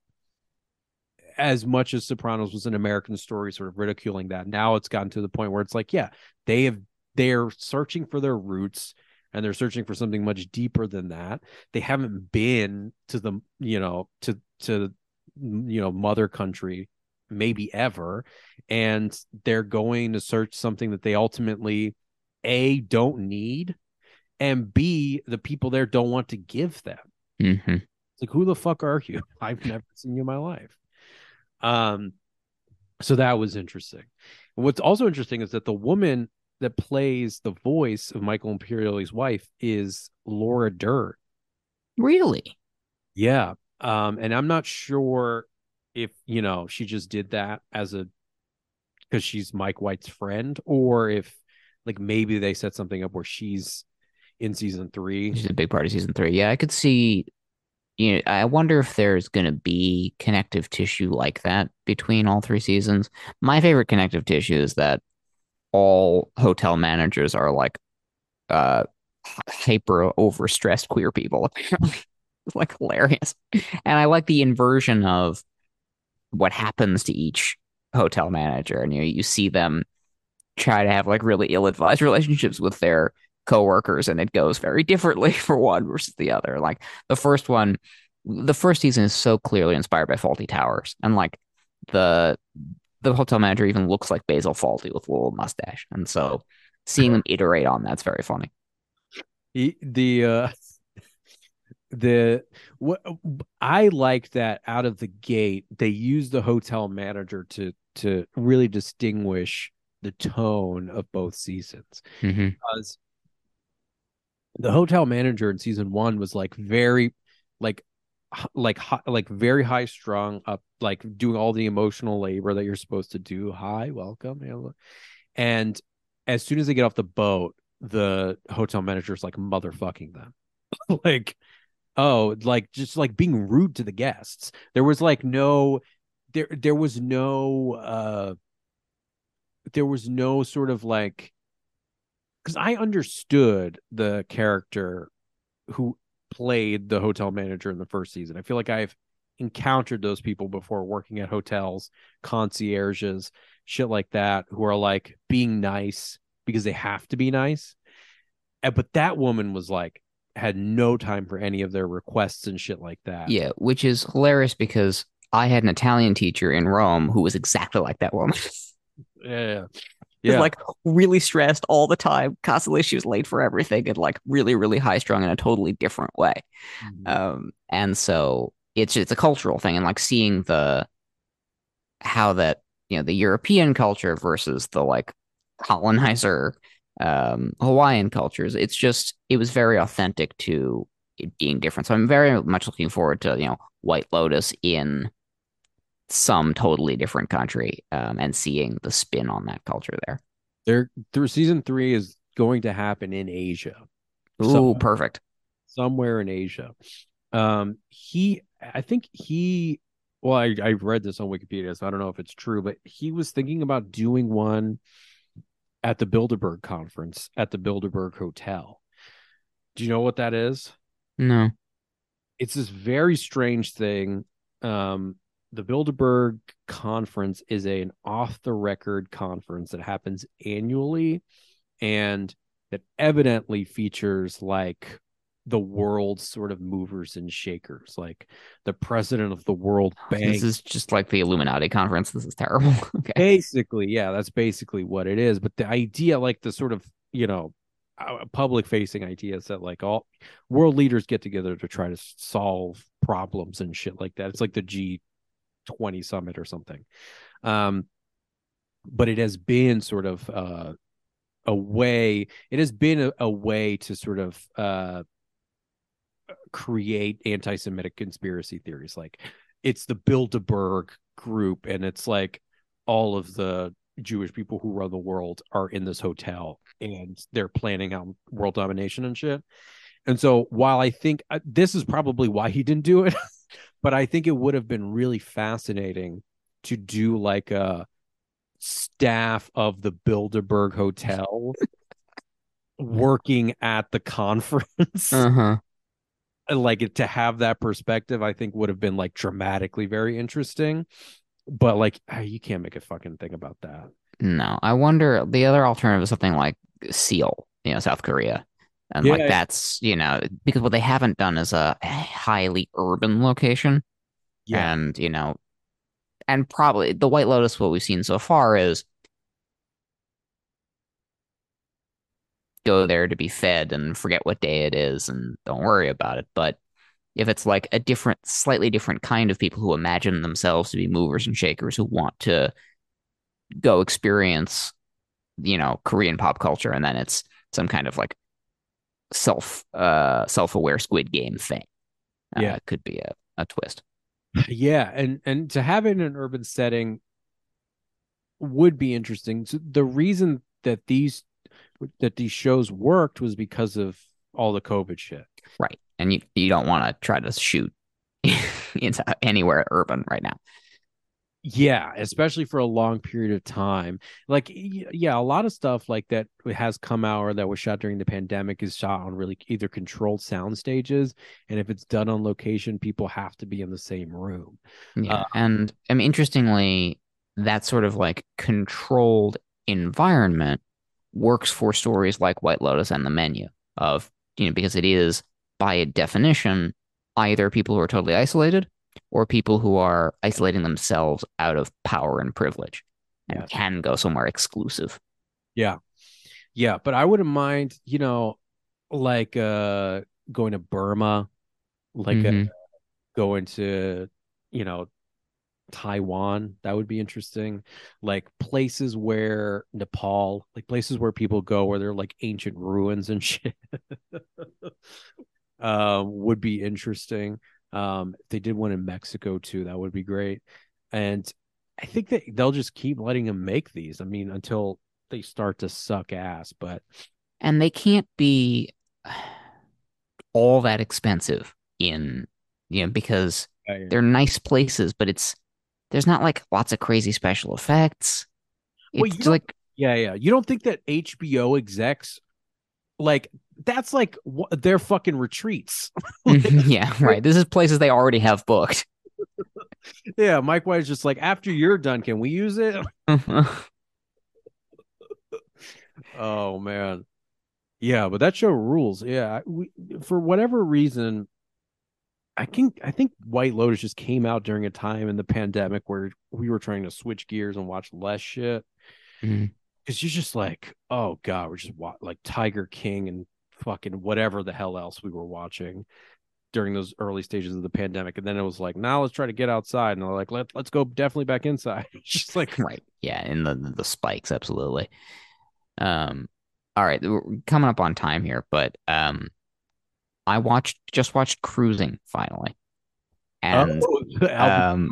as much as Sopranos was an American story, sort of ridiculing that, now it's gotten to the point where it's like, yeah, they're searching for their roots and they're searching for something much deeper than that. They haven't been to the, you know, to mother country maybe ever, and they're going to search something that they ultimately A, don't need, and B, the people there don't want to give them. Mm-hmm. It's like, who the fuck are you? I've never seen you in my life. So that was interesting. What's also interesting is that the woman that plays the voice of Michael Imperioli's wife is Laura Dern. Really? Yeah. And I'm not sure if, you know, she just did that because she's Mike White's friend, or if like maybe they set something up where she's in season 3. She's a big part of season 3. Yeah, I could see, you know, I wonder if there's going to be connective tissue like that between all 3 seasons. My favorite connective tissue is that all hotel managers are like hyper overstressed queer people, apparently. It's like hilarious. And I like the inversion of what happens to each hotel manager, and you see them try to have like really ill-advised relationships with their coworkers, and it goes very differently for one versus the other. Like the first season is so clearly inspired by Fawlty Towers, and like the hotel manager even looks like Basil Fawlty with a little mustache, and so seeing them iterate on that's very funny. I like that out of the gate they use the hotel manager to really distinguish the tone of both seasons, mm-hmm. because the hotel manager in season 1 was like very like very high strung up, like doing all the emotional labor that you're supposed to do. Hi, welcome. And as soon as they get off the boat, the hotel manager's like motherfucking them. Like, oh, like just like being rude to the guests. There was no sort of like, because I understood the character who played the hotel manager in the first season. I feel like I've encountered those people before, working at hotels, concierges, shit like that, who are like being nice because they have to be nice. But that woman was like, had no time for any of their requests and shit like that. Yeah, which is hilarious because I had an Italian teacher in Rome who was exactly like that woman. Yeah. Was like really stressed all the time. Constantly, she was late for everything, and like really, really high strung in a totally different way. Mm-hmm. And so it's a cultural thing, and like seeing how that, you know, the European culture versus the like colonizer Hawaiian cultures, it was very authentic to it being different. So I'm very much looking forward to, you know, White Lotus in some totally different country, and seeing the spin on that culture there. Through season 3 is going to happen in Asia. Oh, perfect. Somewhere in Asia. I read this on Wikipedia, so I don't know if it's true, but he was thinking about doing one at the Bilderberg conference at the Bilderberg Hotel. Do you know what that is? No. It's this very strange thing. The Bilderberg conference is an off the record conference that happens annually, and that evidently features like the world's sort of movers and shakers, like the president of the World Bank. This is just like the Illuminati conference. This is terrible. Okay. Basically, yeah, that's basically what it is. But the idea, like the sort of, you know, public facing ideas that like all world leaders get together to try to solve problems and shit like that. It's like the G20 summit or something. But it has been sort of a way. It has been a way to sort of create anti-Semitic conspiracy theories. Like it's the Bilderberg group, and it's like all of the Jewish people who run the world are in this hotel, and they're planning on world domination and shit. And so, while I think this is probably why he didn't do it, but I think it would have been really fascinating to do like a staff of the Bilderberg Hotel working at the conference. Uh-huh. Like to have that perspective, I think would have been like dramatically very interesting. But like, you can't make a fucking thing about that. No, I wonder the other alternative is something like SEAL, you know, South Korea. And yeah, like that's, you know, because what they haven't done is a highly urban location. Yeah. And, you know, and probably the White Lotus, what we've seen so far is go there to be fed and forget what day it is and don't worry about it. But if it's like a different, slightly different kind of people who imagine themselves to be movers and shakers who want to go experience, you know, Korean pop culture, and then it's some kind of like self-aware Squid Game thing. Yeah, it could be a twist. Yeah, and to have it in an urban setting would be interesting. So the reason that these shows worked was because of all the COVID shit, right? And you don't want to try to shoot into anywhere urban right now. Yeah, especially for a long period of time. Like, yeah, a lot of stuff like that has come out or that was shot during the pandemic is shot on really either controlled sound stages, and if it's done on location, people have to be in the same room. Yeah, and I mean, interestingly, that sort of like controlled environment works for stories like White Lotus and The Menu, of, you know, because it is by definition either people who are totally isolated or people who are isolating themselves out of power and privilege and can go somewhere exclusive. Yeah. Yeah. But I wouldn't mind, you know, like going to Burma, like going to, you know, Taiwan. That would be interesting. Like places where Nepal, like places where people go where they're like ancient ruins and shit would be interesting. If they did one in Mexico too, that would be great. And I think that they'll just keep letting them make these. I mean, until they start to suck ass, and they can't be all that expensive in, you know, because they're nice places, but there's not like lots of crazy special effects. It's like, yeah. You don't think that HBO execs like, that's like their fucking retreats. Yeah, right. This is places they already have booked. Yeah, Mike White's just like, after you're done, can we use it? Oh, man. Yeah, but that show rules. Yeah, for whatever reason, I think White Lotus just came out during a time in the pandemic where we were trying to switch gears and watch less shit. Because you're just like, oh, God, we're just like Tiger King and fucking whatever the hell else we were watching during those early stages of the pandemic. And then it was like, now let's try to get outside, and they're like, let's go definitely back inside. Just like, right, yeah, and the spikes, absolutely. All right, we're coming up on time here, but I watched Cruising finally, and and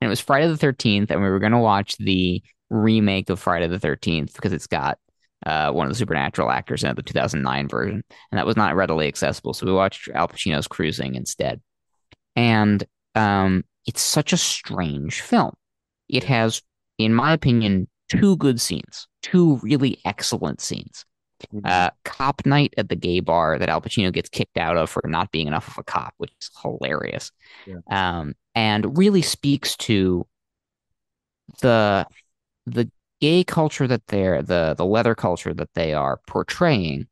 it was Friday the 13th, and we were gonna watch the remake of Friday the 13th because it's got one of the Supernatural actors in it, the 2009 version, and that was not readily accessible, so we watched Al Pacino's Cruising instead. And it's such a strange film. It has, in my opinion, two good scenes, two really excellent scenes. Cop night at the gay bar that Al Pacino gets kicked out of for not being enough of a cop, which is hilarious. Yeah. And really speaks to the gay culture that the leather culture that they are portraying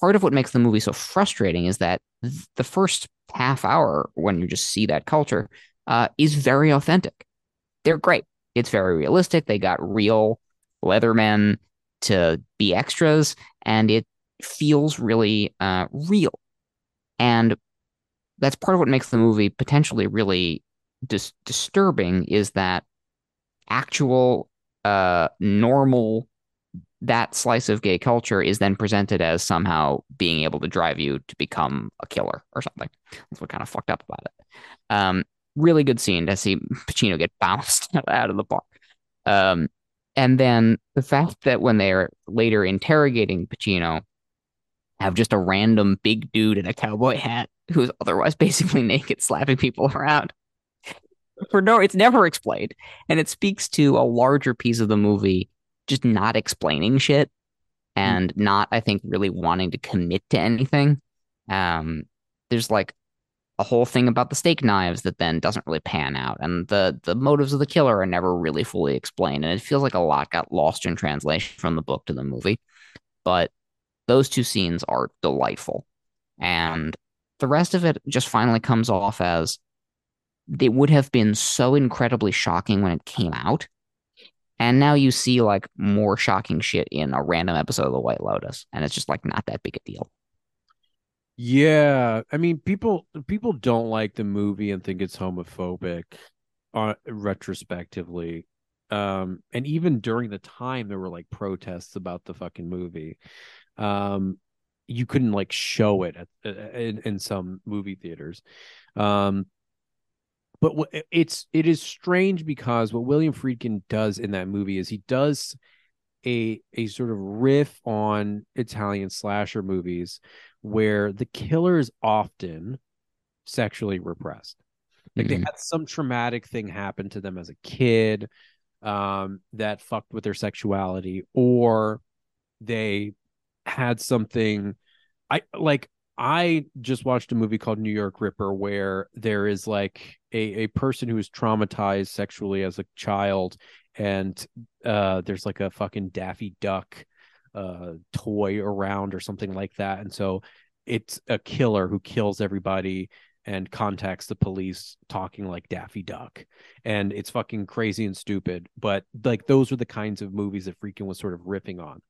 part of what makes the movie so frustrating is that the first half hour, when you just see that culture, is very authentic. They're great. It's very realistic. They got real leathermen to be extras, and it feels really real. And that's part of what makes the movie potentially really disturbing, is that actual normal, that slice of gay culture is then presented as somehow being able to drive you to become a killer or something. That's what kind of fucked up about it. Really good scene to see Pacino get bounced out of the park. And then the fact that when they are later interrogating Pacino, have just a random big dude in a cowboy hat who's otherwise basically naked slapping people around. It's never explained. And it speaks to a larger piece of the movie just not explaining shit and not, I think, really wanting to commit to anything. There's like a whole thing about the steak knives that then doesn't really pan out. And the motives of the killer are never really fully explained. And it feels like a lot got lost in translation from the book to the movie. But those two scenes are delightful. And the rest of it just finally comes off as it would have been so incredibly shocking when it came out. And now you see like more shocking shit in a random episode of The White Lotus, and it's just like not that big a deal. Yeah, I mean, people don't like the movie and think it's homophobic retrospectively. And even during the time, there were like protests about the fucking movie. You couldn't like show it in some movie theaters. But it is strange, because what William Friedkin does in that movie is he does a sort of riff on Italian slasher movies where the killer is often sexually repressed. Like they had some traumatic thing happen to them as a kid that fucked with their sexuality, or they had something. I just watched a movie called New York Ripper, where there is like a person who is traumatized sexually as a child, and there's like a fucking Daffy Duck toy around or something like that. And so it's a killer who kills everybody and contacts the police talking like Daffy Duck. And it's fucking crazy and stupid. But like those are the kinds of movies that Friedkin was sort of riffing on.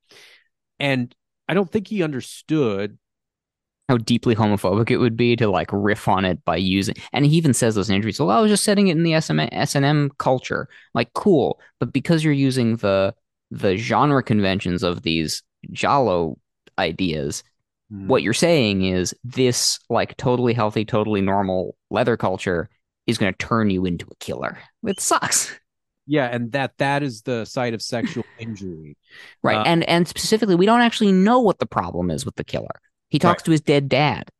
And I don't think he understood how deeply homophobic it would be to like riff on it by using, and he even says those in interviews, well, I was just setting it in the S&M culture. Like, cool. But because you're using the genre conventions of these Giallo ideas, what you're saying is this like totally healthy, totally normal leather culture is going to turn you into a killer. It sucks. Yeah, and that is the site of sexual injury. Right. And specifically, we don't actually know what the problem is with the killer. He talks to his dead dad.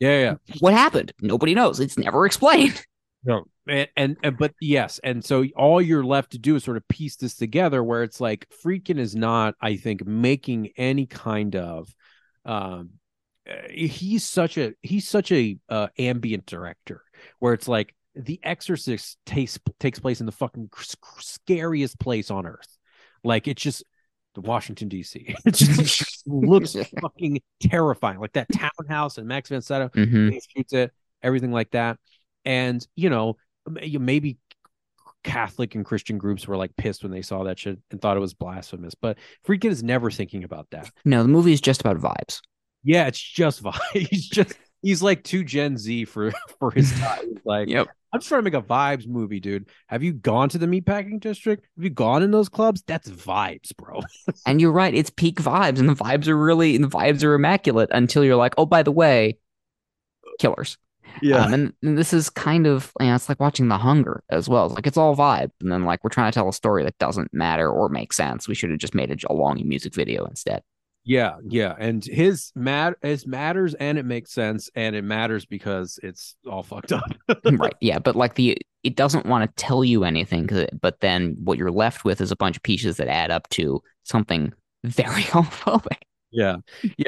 Yeah. What happened? Nobody knows. It's never explained. No. But yes. And so all you're left to do is sort of piece this together, where it's like Friedkin is not, I think, making any kind of he's such a ambient director, where it's like The Exorcist takes place in the fucking scariest place on earth. Like it's just Washington, D.C. It just looks fucking terrifying. Like that townhouse and Max von Sydow, he shoots it, everything like that. And, you know, maybe Catholic and Christian groups were like pissed when they saw that shit and thought it was blasphemous. But Friedkin is never thinking about that. No, the movie is just about vibes. Yeah, it's just vibes. He's like too Gen Z for his time. Like, yep. I'm just trying to make a vibes movie, dude. Have you gone to the meatpacking district? Have you gone in those clubs? That's vibes, bro. And you're right. It's peak vibes. And the vibes are immaculate until you're like, oh, by the way, killers. Yeah. And this is kind of, you know, it's like watching The Hunger as well. It's like it's all vibe. And then like we're trying to tell a story that doesn't matter or make sense. We should have just made it a long music video instead. Yeah, and his matters, and it makes sense, and it matters because it's all fucked up. Right, yeah, but like it doesn't want to tell you anything, but then what you're left with is a bunch of pieces that add up to something very homophobic. Yeah,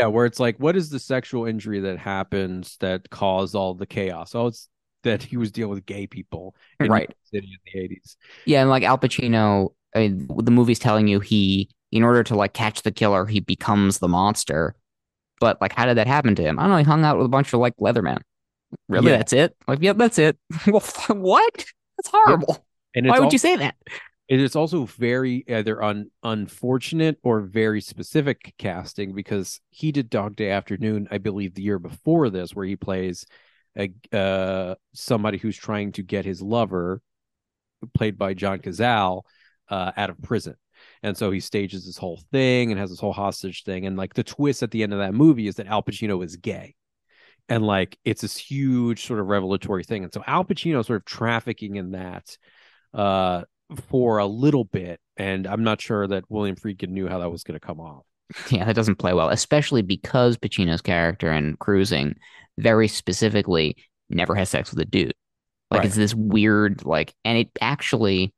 where it's like, what is the sexual injury that happens that caused all the chaos? Oh, it's that he was dealing with gay people in the city in the 80s. Yeah, and like Al Pacino, I mean, the movie's telling you in order to like catch the killer, he becomes the monster. But like, how did that happen to him? I don't know. He hung out with a bunch of like Leatherman. Really? Yeah. That's it? Like, yeah, that's it. Well, what? That's horrible. And why would you say that? And it's also very either unfortunate or very specific casting, because he did Dog Day Afternoon, I believe, the year before this, where he plays somebody who's trying to get his lover, played by John Cazale, out of prison. And so he stages this whole thing and has this whole hostage thing. And like the twist at the end of that movie is that Al Pacino is gay. And like, it's this huge sort of revelatory thing. And so Al Pacino sort of trafficking in that for a little bit. And I'm not sure that William Friedkin knew how that was going to come off. Yeah, that doesn't play well, especially because Pacino's character in Cruising very specifically never has sex with a dude. Like, right. It's this weird, like, and it actually,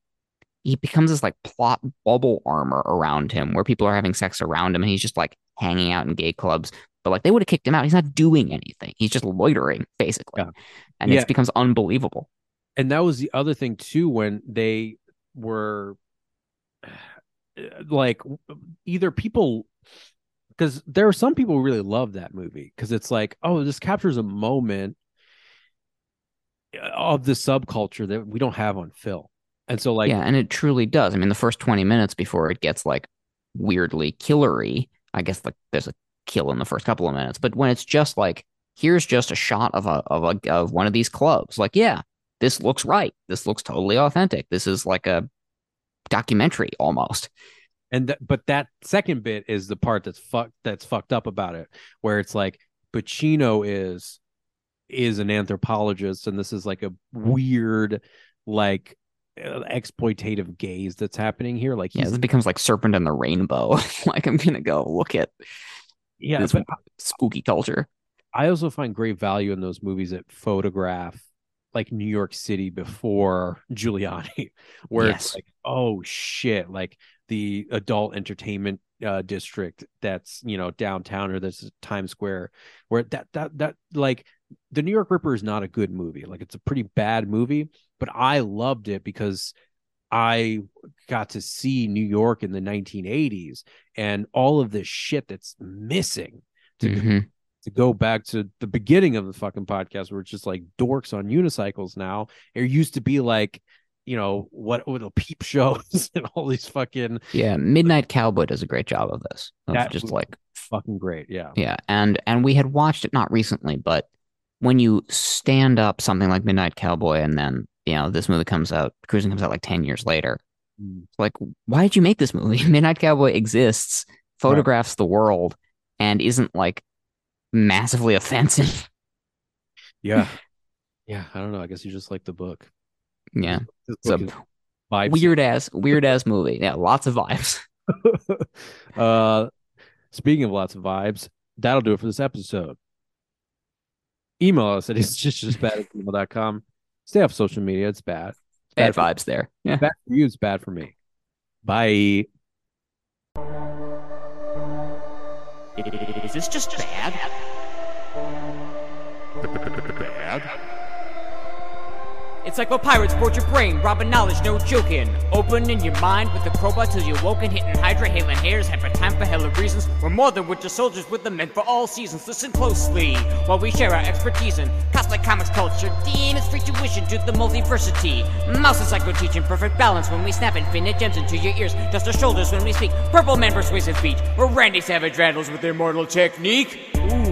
he becomes this like plot bubble armor around him where people are having sex around him and he's just like hanging out in gay clubs. But like, they would have kicked him out. He's not doing anything. He's just loitering, basically. Yeah. And it becomes unbelievable. And that was the other thing, too, when they were like, either people, because there are some people who really love that movie because it's like, oh, this captures a moment of the subculture that we don't have on film. And so like, yeah, and it truly does. I mean, the first 20 minutes before it gets like weirdly killery, I guess like there's a kill in the first couple of minutes, but when it's just like, here's just a shot of one of these clubs, like, yeah, this looks right. This looks totally authentic. This is like a documentary almost. And but that second bit is the part that's fucked up about it, where it's like Pacino is an anthropologist, and this is like a weird like exploitative gaze that's happening here. Like, yeah, this becomes like Serpent and the Rainbow. Like, I'm gonna go look at this spooky culture. I also find great value in those movies that photograph like New York City before Giuliani, where it's like, oh shit, like the adult entertainment district that's, you know, downtown, or this Times Square, where that like The New York Ripper is not a good movie. Like, it's a pretty bad movie, but I loved it because I got to see New York in the 1980s and all of this shit that's missing to go back to the beginning of the fucking podcast, where it's just like dorks on unicycles now. It used to be like, you know, what the peep shows and all these fucking... Yeah, Midnight Cowboy does a great job of this. That's just like... fucking great, yeah. Yeah, and we had watched it not recently, but when you stand up something like Midnight Cowboy and then, you know, this movie comes out, Cruising comes out like 10 years later. Like, why did you make this movie? Midnight Cowboy exists, photographs the world, and isn't like massively offensive. Yeah. Yeah, I don't know. I guess you just like the book. Yeah. It's a weird ass movie. Yeah, lots of vibes. Speaking of lots of vibes, that'll do it for this episode. Email us at itsjustbad@gmail.com. Stay off social media. It's bad. It's bad vibes there. Yeah. Bad for you. It's bad for me. Bye. Is this just bad? Bad? It's like what pirates board your brain, robbing knowledge, no joking. Opening your mind with a crowbar till you're woken, hitting Hydra, hailing hairs, half a time for hella reasons. We're more than winter soldiers, we're the men for all seasons. Listen closely while we share our expertise in cosmic comics culture. Dean is free tuition to the multiversity. Mouse is psycho teaching, perfect balance when we snap infinite gems into your ears. Dust our shoulders when we speak, purple man persuasive speech. We're Randy Savage Randalls with immortal technique. Ooh.